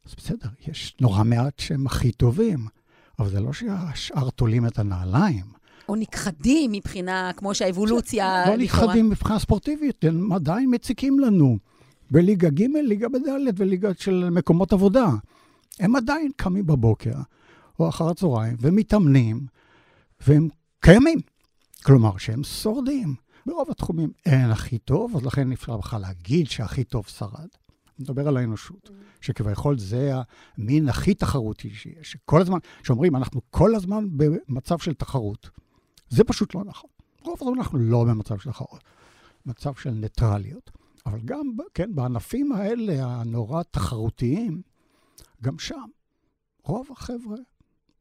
אז בסדר, יש נורא מעט שהם הכי טובים, אבל זה לא שהשאר תולים את הנעליים. או נכחדים מבחינה, כמו שהאבולוציה... לא נכחדים מבחינה ספורטיבית, הם עדיין מציקים לנו. בליגה ג', ליגה בדלת וליגה של מקומות עבודה. הם עדיין קמים בבוקר, או אחר הצהריים, ומתאמנים, והם קיימים. כלומר, שהם שורדים. ברוב התחומים אין הכי טוב, אז לכן אפשר בכלל להגיד שהכי טוב שרד. מדבר על האנושות, שכביכול זה המין הכי תחרותי שיש, שכל הזמן, שאומרים, אנחנו כל הזמן במצב של תחרות. זה פשוט לא נכון. רוב הזמן אנחנו לא במצב של תחרות, מצב של ניטרליות. אבל גם, כן, בענפים האלה, הנורא תחרותיים, גם שם, רוב החבר'ה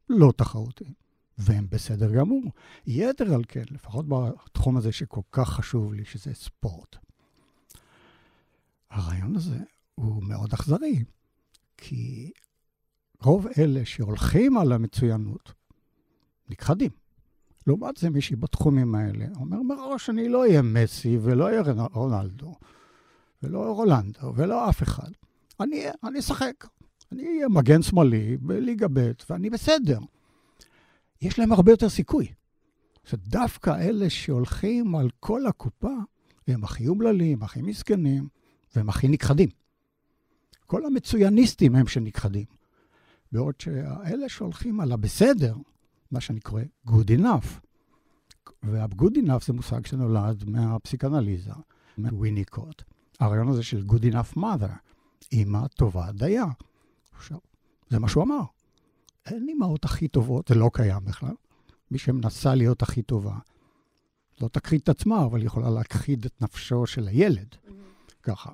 לא תחרותיים, והם בסדר גמור. יתר על כן, לפחות בתחום הזה שכל כך חשוב לי, שזה ספורט. הרעיון הזה, הוא מאוד אכזרי, כי רוב אלה שהולכים על המצוינות נכחדים. לעומת זה מישהי בתחומים האלה, אומר מראש אני לא אהיה מסי ולא אהיה רונלדו, ולא רולנדו ולא אף אחד. אני, אני אשחק, אני אהיה מגן שמאלי בליגה ב' ואני בסדר. יש להם הרבה יותר סיכוי. שדווקא אלה שהולכים על כל הקופה, הם הכי אומללים, הכי מסכנים, והם הכי נכחדים. כל המצויניסטים הם שנכחדים. בעוד שאלה שהולכים על הבסדר, מה שאני קורא good enough. וה-good enough זה מושג שנולד מהפסיקנליזה, מוויניקוט. הרעיון הזה של good enough mother, אמא טובה דייה. עכשיו, זה מה שהוא אמר. אין אמאות הכי טובות, זה לא קיים בכלל. מי שמנסה להיות הכי טובה, לא תכחיד את עצמה, אבל היא יכולה להכחיד את נפשו של הילד. ככה.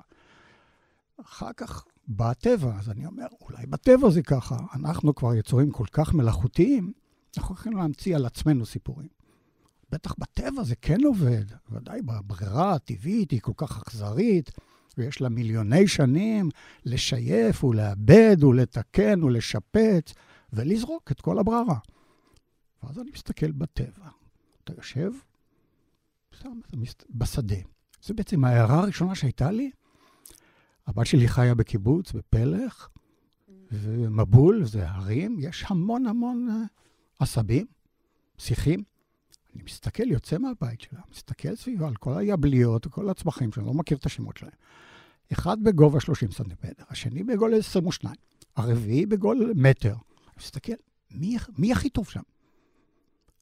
אחר כך בא הטבע, אז אני אומר, אולי בטבע זה ככה, אנחנו כבר יצורים כל כך מלאכותיים, אנחנו יכולים להמציא על עצמנו סיפורים. בטח בטבע זה כן עובד, ודאי בברירה הטבעית היא כל כך אכזרית, ויש לה מיליוני שנים לשייף ולאבד ולתקן ולשפץ, ולזרוק את כל הברירה. ואז אני מסתכל בטבע, אתה יושב, בשדה. זה בעצם ההערה הראשונה שהייתה לי, הבת שלי חיה בקיבוץ, בפלך, ומבול, זה הרים, יש המון המון עשבים, שיחים. אני מסתכל, יוצא מהבית שלה, מסתכל סביבה על כל היבליות, כל הצמחים שאני לא מכיר את השמות שלהם. אחד בגובה שלושים סנטימטר, השני בגובה עשרים ושתיים, הרביעי בגובה מטר. אני מסתכל, מי, מי הכי טוב שם?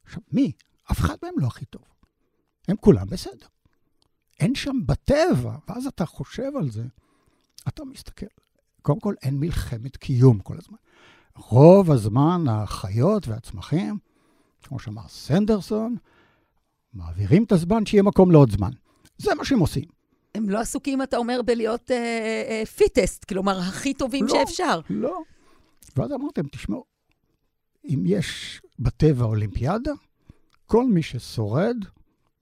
עכשיו, מי? אף אחד מהם לא הכי טוב. הם כולם בסדר. אין שם בטבע, ואז אתה חושב על זה. אתה מסתכל. קודם כל, אין מלחמת קיום כל הזמן. רוב הזמן החיות והצמחים, כמו שאמר סנדרסון, מעבירים את הזמן שיהיה מקום לעוד זמן. זה מה שהם עושים. הם לא עסוקים, אתה אומר, בלהיות פיטסט, כלומר, הכי טובים שאפשר. לא. ואז אמרתם, תשמעו, אם יש בטבע אולימפיאדה, כל מי ששורד,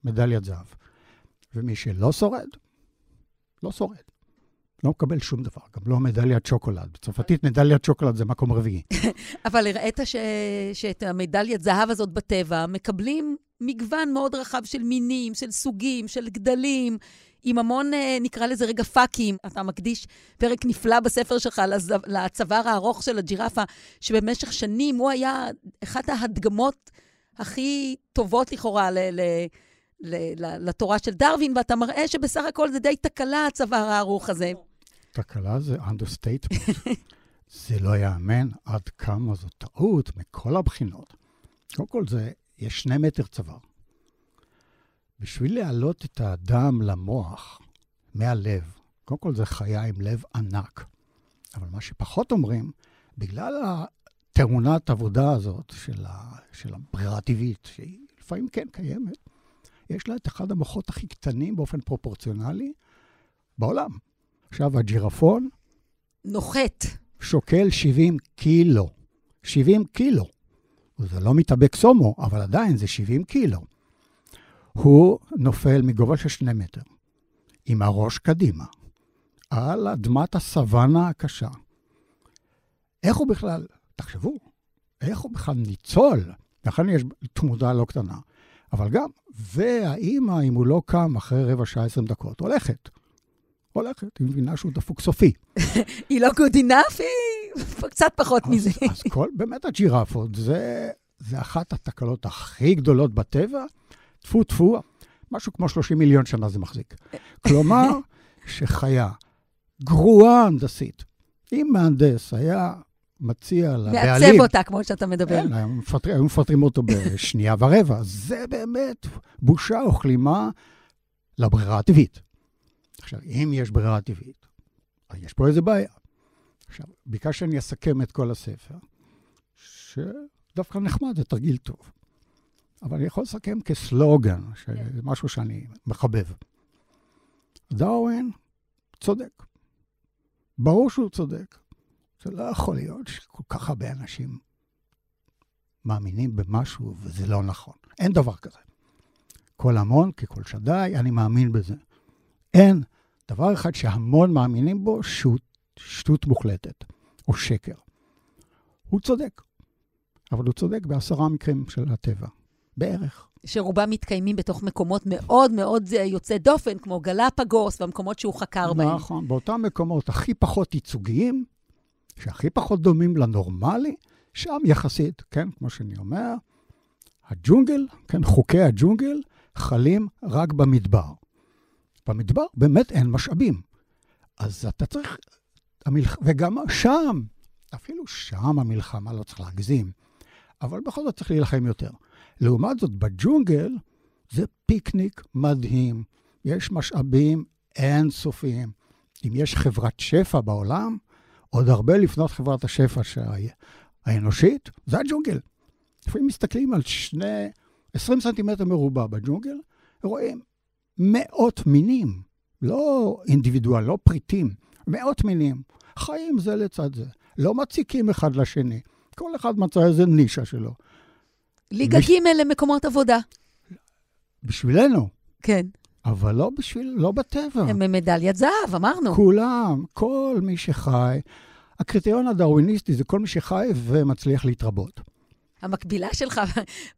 מדליית זהב. ומי שלא שורד, לא שורד. לא מקבל שום דבר, גם לא מדליית שוקולד. בצרפתית מדליית שוקולד זה מקום רביעי. אבל הראית שאת המדליית זהב הזאת בטבע מקבלים מגוון מאוד רחב של מינים, של סוגים, של גדלים, עם המון, נקרא לזה רגע פאקים. אתה מקדיש פרק נפלא בספר שלך לצוואר הארוך של הג'ירפה, שבמשך שנים הוא היה אחת ההדגמות הכי טובות לכאורה ל... לתורה של דרווין, ואתה מראה שבסך הכל זה די תקלה, הצוואר הארוך הזה. תקלה זה understatement. זה לא יאמן עד כמה זו טעות מכל הבחינות. קודם כל זה, יש שני מטר צוואר. בשביל להעלות את האדם למוח, מהלב, קודם כל זה חיה עם לב ענק. אבל מה שפחות אומרים, בגלל התאונת עבודה הזאת של, ה, של הברירה הטבעית, שהיא לפעמים כן קיימת, יש לה את אחד המוחות הכי קטנים באופן פרופורציונלי בעולם. עכשיו, הג'ירפון... נוחת. שוקל שבעים קילו. שבעים קילו. וזה לא מתאבק סומו, אבל עדיין זה שבעים קילו. הוא נופל מגובה של שני מטר, עם הראש קדימה, על אדמת הסוואנה הקשה. איך הוא בכלל, תחשבו, איך הוא בכלל ניצול? לכן יש תמודה לא קטנה. אבל גם, והאימא, אם הוא לא קם אחרי רבע שעה עשרים דקות, הולכת. הולכת, היא מבינה שהוא דפוק סופי. היא לא good enough, היא קצת פחות מזה. אז כל, באמת הג'ירפות, זה, זה אחת התקלות הכי גדולות בטבע, טפו טפו, משהו כמו שלושים מיליון שנה זה מחזיק. כלומר, שחיה גרועה הנדסית. אם מהנדס היה... מציע לבעלים. מעצב אותה, כמו שאתה מדבר. אין, הם מפטרים, הם מפטרים אותו בשנייה ורבע. זה באמת בושה או כלימה לברירה הטבעית. עכשיו, אם יש ברירה טבעית, אז יש פה איזה בעיה. עכשיו, ביקש שאני אסכם את כל הספר, שדווקא נחמד, זה תרגיל טוב. אבל אני יכול לסכם כסלוגן, שזה משהו שאני מחבב. דרווין צודק. ברור שהוא צודק. זה לא יכול להיות שכל כך הרבה אנשים מאמינים במשהו, וזה לא נכון. אין דבר כזה. כל המון, ככל שדי, אני מאמין בזה. אין דבר אחד שהמון מאמינים בו, שהוא שטות מוחלטת, או שקר. הוא צודק. אבל הוא צודק בעשרה מקרים של הטבע. בערך. שרובם מתקיימים בתוך מקומות מאוד מאוד יוצא דופן, כמו גלאפגוס, והמקומות שהוא חקר בהם. נכון, באותם מקומות הכי פחות ייצוגיים, שהכי פחות דומים לנורמלי, שם יחסית, כן, כמו שאני אומר, הג'ונגל, כן, חוקי הג'ונגל, חלים רק במדבר. במדבר באמת אין משאבים. אז אתה צריך, המלח... וגם שם, אפילו שם המלחמה לא צריך להגזים, אבל בכל זאת צריך להילחם יותר. לעומת זאת, בג'ונגל, זה פיקניק מדהים. יש משאבים אינסופיים. אם יש חברת שפע בעולם, עוד הרבה לפנות חברת השפע האנושית, זה הג'ונגל. לפעמים מסתכלים על שני, עשרים סנטימטר מרובע בג'ונגל, רואים מאות מינים, לא אינדיבידואל, לא פריטים, מאות מינים, חיים זה לצד זה, לא מציקים אחד לשני, כל אחד מצא איזה נישה שלו. ליגה ג' למקומות עבודה. בשבילנו. כן. אבל לא בשביל, לא בטבע. הם מדליית זהב, אמרנו. כולם, כל מי שחי. הקריטריון הדרוויניסטי זה כל מי שחי ומצליח להתרבות. המקבילה שלך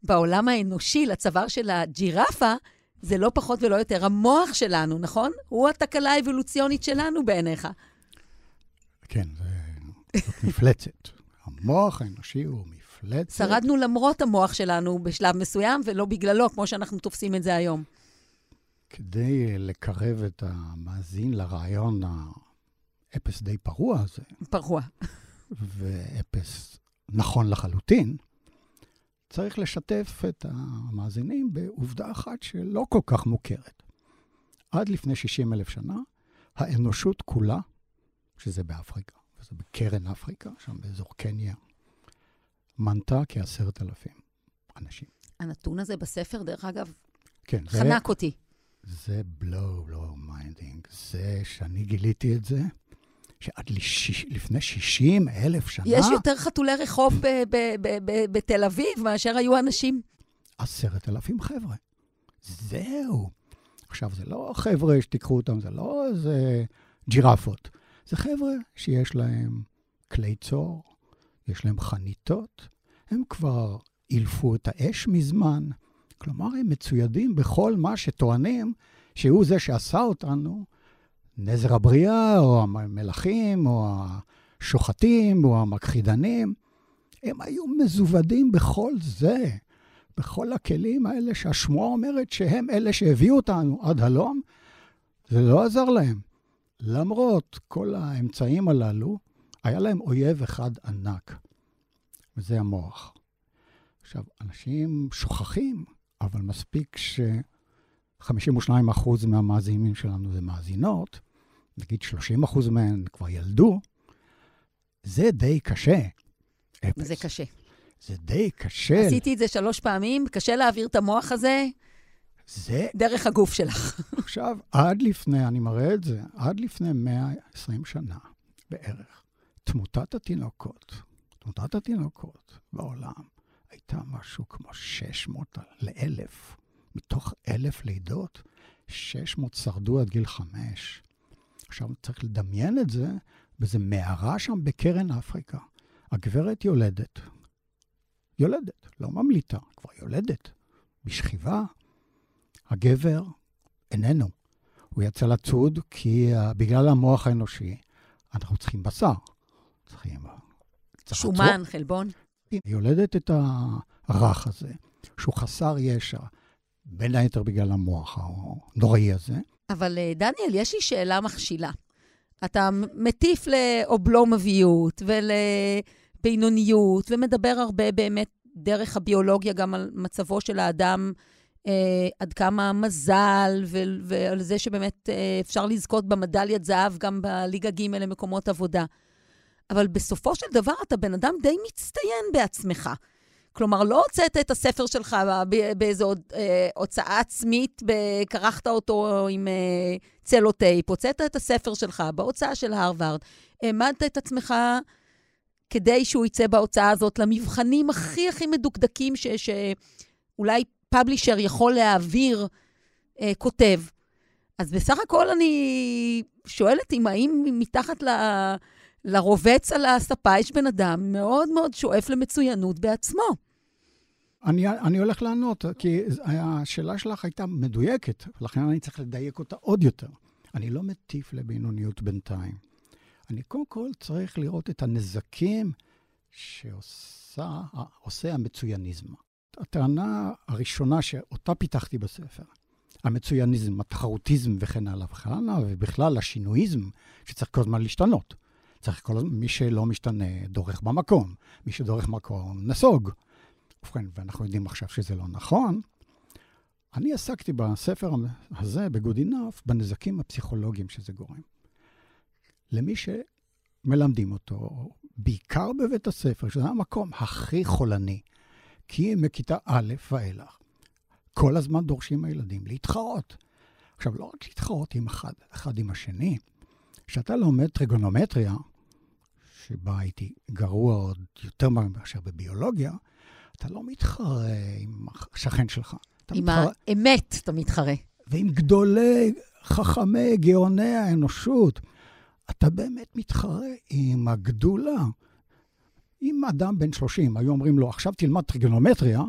בעולם האנושי לצוואר של הג'ירפה, זה לא פחות ולא יותר. המוח שלנו, נכון? הוא התקלה האבולוציונית שלנו בעיניך. כן, זאת מפלצת. המוח האנושי הוא מפלצת. שרדנו למרות המוח שלנו בשלב מסוים, ולא בגללו, כמו שאנחנו תופסים את זה היום. כדי לקרב את המאזין לרעיון האפס די פרוע הזה. פרוע. ואפס נכון לחלוטין, צריך לשתף את המאזינים בעובדה אחת שלא כל כך מוכרת. עד לפני שישים אלף שנה, האנושות כולה שזה באפריקה, וזה בקרן אפריקה, שם באזור קניה, מנתה כעשרת אלפים אנשים. הנתון הזה בספר, דרך אגב, כן, חנק זה, אותי. זה blow, blow minding. זה שאני גיליתי את זה, שעד לש... לפני שישים אלף שנה... יש יותר חתולי רחוב ב- ב- ב- ב- ב- בתל אביב, מאשר היו אנשים. עשרת אלפים חבר'ה. זהו. עכשיו, זה לא חבר'ה שתיקחו אותם, זה לא איזה ג'ירפות. זה חבר'ה שיש להם כלי צור, יש להם חניתות, הם כבר אילפו את האש מזמן, כלומר הם מצוידים בכל מה שטוענים, שהוא זה שעשה אותנו, נזר הבריאה, או המלאכים, או השוחטים, או המכחידנים, הם היו מזוודים בכל זה, בכל הכלים האלה שהשמועה אומרת שהם אלה שהביאו אותנו עד הלום, זה לא עזר להם. למרות כל האמצעים הללו, היה להם אויב אחד ענק, וזה המוח. עכשיו, אנשים שוכחים, אבל מספיק ש-חמישים ושניים אחוז מהמאזינים שלנו זה מאזינות, נגיד שלושים אחוז מהן כבר ילדו, זה די קשה. אפס. זה קשה. זה די קשה. עשיתי את זה שלוש פעמים, קשה להעביר את המוח הזה זה... דרך הגוף שלך. עכשיו, עד לפני, אני מראה את זה, עד לפני מאה ועשרים שנה בערך, תמותת התינוקות, תמותת התינוקות בעולם, הייתה משהו כמו שש מאות לאלף. מתוך אלף לידות, שש מאות שרדו עד גיל חמש. עכשיו צריך לדמיין את זה, וזה מערה שם בקרן אפריקה. הגברת יולדת. יולדת, לא ממליטה, כבר יולדת. בשכיבה, הגבר איננו. הוא יצא לצוד, כי בגלל המוח האנושי, אנחנו צריכים בשר. צריכים... שומן, חלבון. היא יולדת את הרך הזה, שהוא חסר ישע, בין היתר בגלל המוח הנוראי הזה. אבל דניאל, יש לי שאלה מכשילה. אתה מטיף לאובלומביות ולבינוניות, ומדבר הרבה באמת דרך הביולוגיה גם על מצבו של האדם, עד כמה מזל, ועל זה שבאמת אפשר לזכות במדליית זהב גם בליגה ג' למקומות עבודה. אבל בסופו של דבר אתה בן אדם די מצטיין בעצמך. כלומר, לא הוצאת את הספר שלך באיזו הוצאה עצמית, קרחת אותו עם צלוטייפ, הוצאת את הספר שלך בהוצאה של הרווארד, העמדת את עצמך כדי שהוא יצא בהוצאה הזאת למבחנים הכי הכי מדוקדקים שאולי פאבלישר יכול להעביר כותב. אז בסך הכל אני שואלת אם האם מתחת ל... לרובץ על הספה יש בן אדם מאוד מאוד שואף למצוינות בעצמו. אני, אני הולך לענות, כי השאלה שלך הייתה מדויקת, ולכן אני צריך לדייק אותה עוד יותר. אני לא מטיף לבינוניות בינתיים. אני קודם כל צריך לראות את הנזקים שעושה, עושה המצויניזם. הטענה הראשונה שאותה פיתחתי בספר, המצויניזם, התחרותיזם וכן הלאה וכן הלאה, ובכלל השינויזם שצריך כל הזמן להשתנות. צריך כל הזמן, מי שלא משתנה דורך במקום, מי שדורך במקום נסוג. ובכן, ואנחנו יודעים עכשיו שזה לא נכון. אני עסקתי בספר הזה, ב-Good Enough, בנזקים הפסיכולוגיים שזה גורם. למי שמלמדים אותו, בעיקר בבית הספר, שזה המקום הכי חולני, כי מכיתה א' ואילך, כל הזמן דורשים הילדים להתחרות. עכשיו, לא רק להתחרות עם אחד, אחד עם השני, כשאתה לומד טריגונומטריה, שבה הייתי גרוע עוד יותר מאשר בביולוגיה, אתה לא מתחרה עם השכן שלך. עם מתחרה... האמת אתה מתחרה. ועם גדולי חכמי גאוני האנושות, אתה באמת מתחרה עם הגדולה. אם אדם בן שלושים, היו אומרים לו, עכשיו תלמד טריגונומטריה,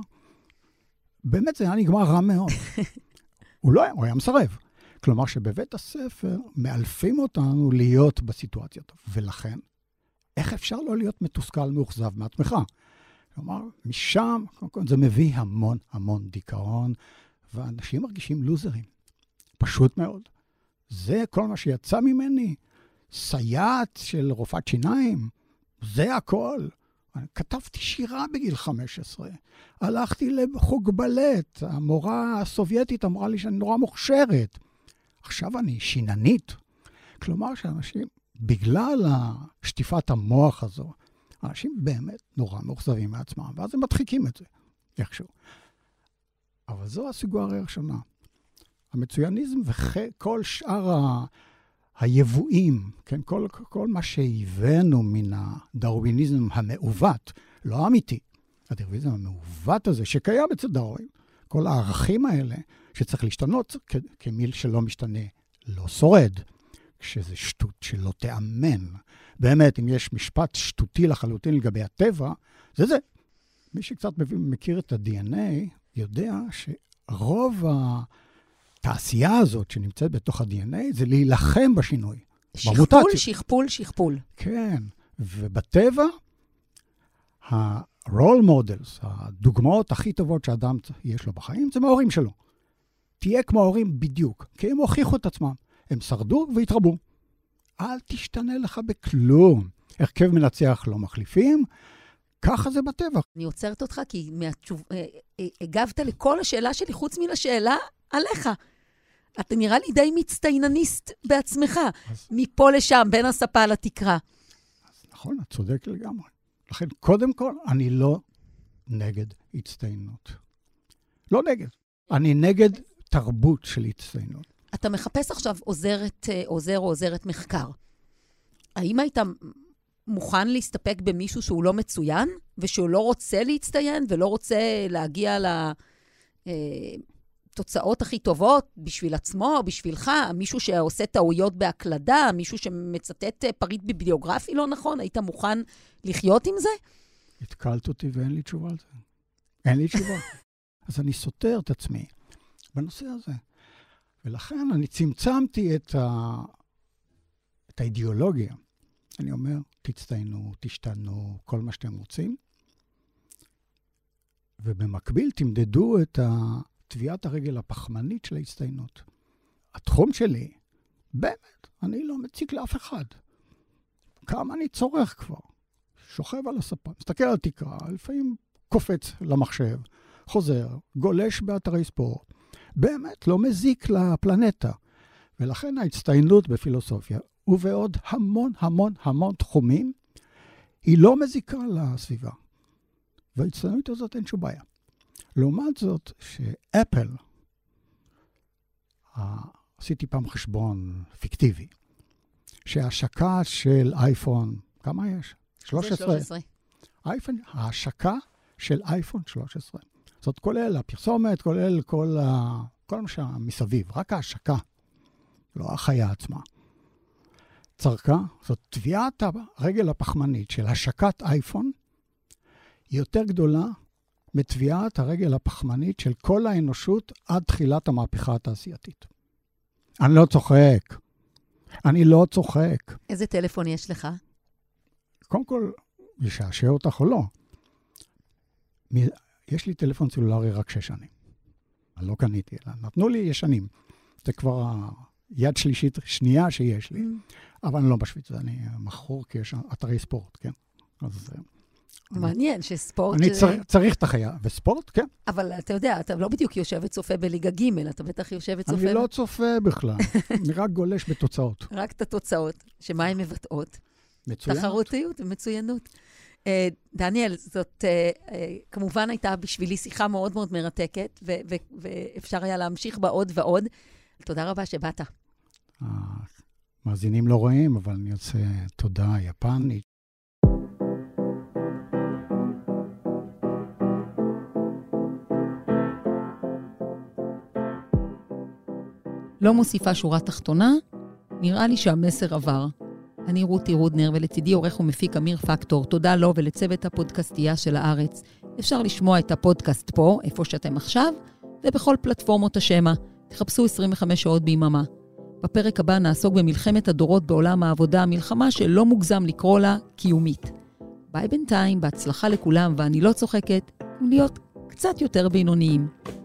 באמת זה היה נגמר רע מאוד. הוא לא היה, הוא היה מסרב. כלומר שבבית הספר מאלפים אותנו להיות בסיטואציה טוב. ולכן, איך אפשר לא להיות מתוסכל מאוכזב מעצמך? כלומר, משם, קודם כל, זה מביא המון המון דיכאון, ואנשים מרגישים לוזרים. פשוט מאוד. זה כל מה שיצא ממני. סייעת של רופאת שיניים, זה הכל. כתבתי שירה בגיל חמש עשרה. הלכתי לחוג בלט. המורה הסובייטית אמרה לי שאני נורא מוכשרת. עכשיו אני שיננית. כלומר שאנשים בגלל שטיפת המוח הזו, אנשים באמת נורא מאוכזבים מעצמם, ואז הם מדחיקים את זה, איכשהו. אבל זו הסיגואריה הראשונה. המצויניזם וכל שאר ה... היבואים, כן, כל, כל מה שהבאנו מן הדרוויניזם המעוות, לא אמיתי, הדרוויניזם המעוות הזה שקיים אצל דרווין, כל הערכים האלה שצריך להשתנות, כ- כמיל שלא משתנה, לא שורד, כשזה שטות שלא תאמן. באמת, אם יש משפט שטותי לחלוטין לגבי הטבע, זה זה. מי שקצת מכיר את ה-די אן איי יודע שרוב ה... התעשייה הזאת שנמצאת בתוך ה-די אן איי, זה להילחם בשינוי. שכפול, שכפול, שכפול. כן, ובטבע, ה-role models, הדוגמאות הכי טובות שאדם יש לו בחיים, זה מההורים שלו. תהיה כמו ההורים בדיוק, כי הם הוכיחו את עצמם. הם שרדו והתרבו. אל תשתנה לך בכלום. הרכב מנצח לא מחליפים, ככה זה בטבע. אני עוצרת אותך, כי הגבת לכל השאלה שלי, חוץ מן השאלה, עליך. אתה נראה לי די מצטיינניסט בעצמך, אז... מפה לשם, בין הספה לתקרה. אז נכון, את צודק לגמרי. לכן, קודם כל, אני לא נגד הצטיינות. לא נגד. אני נגד תרבות של הצטיינות. אתה מחפש עכשיו עוזרת, עוזר או עוזרת מחקר. האם היית מוכן להסתפק במישהו שהוא לא מצוין, ושהוא לא רוצה להצטיין, ולא רוצה להגיע ל... תוצאות הכי טובות בשביל עצמו, בשבילך, מישהו שעושה טעויות בהקלדה, מישהו שמצטט פריט ביבליוגרפי לא נכון, היית מוכן לחיות עם זה? התקלת אותי ואין לי תשובה על זה. אין לי תשובה. אז אני סותר את עצמי בנושא הזה. ולכן אני צמצמתי את, ה... את האידיאולוגיה. אני אומר, תצטיינו, תשתנו, כל מה שאתם רוצים. ובמקביל תמדדו את ה... תביעת הרגל הפחמנית של ההצטיינות. התחום שלי, באמת, אני לא מציק לאף אחד. כמה אני צורך כבר? שוכב על הספה, מסתכל על תקרה, לפעמים קופץ למחשב, חוזר, גולש באתרי ספורט. באמת, לא מזיק לפלנטה. ולכן ההצטיינות בפילוסופיה, ובעוד המון המון המון תחומים, היא לא מזיקה לסביבה. וההצטיינות הזאת אין שום בעיה. לעומת זאת, שאפל, עשיתי פעם חשבון פיקטיבי, שההשקה של אייפון, כמה יש? שלוש עשרה. אייפון, ההשקה של אייפון שלוש עשרה. זאת כולל הפרסומת, כולל כל מה שמסביב, רק ההשקה, לא החיה עצמה. צרכה, זאת תביעת הרגל הפחמנית של השקת אייפון, היא יותר גדולה, בתביעת הרגל הפחמנית של כל האנושות עד תחילת המהפכה התעשייתית. אני לא צוחק. אני לא צוחק. איזה טלפון יש לך? קודם כל, ישעשע אותך או לא. יש לי טלפון סלולרי רק שש שנים. אני לא קניתי, אלא נתנו לי ישנים. זה כבר יד שלישית שנייה שיש לי, אבל אני לא בשביל זה, אני מכור כי יש אתרי ספורט, כן? אז... מעניין שספורט... אני צריך את החיה, וספורט, כן. אבל אתה יודע, אתה לא בדיוק יושב וצופה בליגה ג', אתה בטח יושב וצופה... אני לא צופה בכלל, אני רק גולש בתוצאות. רק את התוצאות, שמה הן מבטאות? מצוינות. תחרותיות ומצוינות. דניאל, זאת כמובן הייתה בשבילי שיחה מאוד מאוד מרתקת, ואפשר היה להמשיך בה עוד ועוד. תודה רבה שבאת. מאזינים לא רואים, אבל אני רוצה תודה יפנית. לא מוסיפה שורה תחתונה, נראה לי שהמסר עבר. אני רותי רודנר, ולצידי עורך ומפיק אמיר פקטור. תודה לו ולצוות הפודקאסטייה של הארץ. אפשר לשמוע את הפודקאסט פה, איפה שאתם עכשיו, ובכל פלטפורמות השמה. תחפשו עשרים וחמש שעות ביממה. בפרק הבא נעסוק במלחמת הדורות בעולם העבודה, מלחמה שלא מוגזם לקרוא לה קיומית. ביי בינתיים, בהצלחה לכולם, ואני לא צוחקת, להיות קצת יותר בינוניים.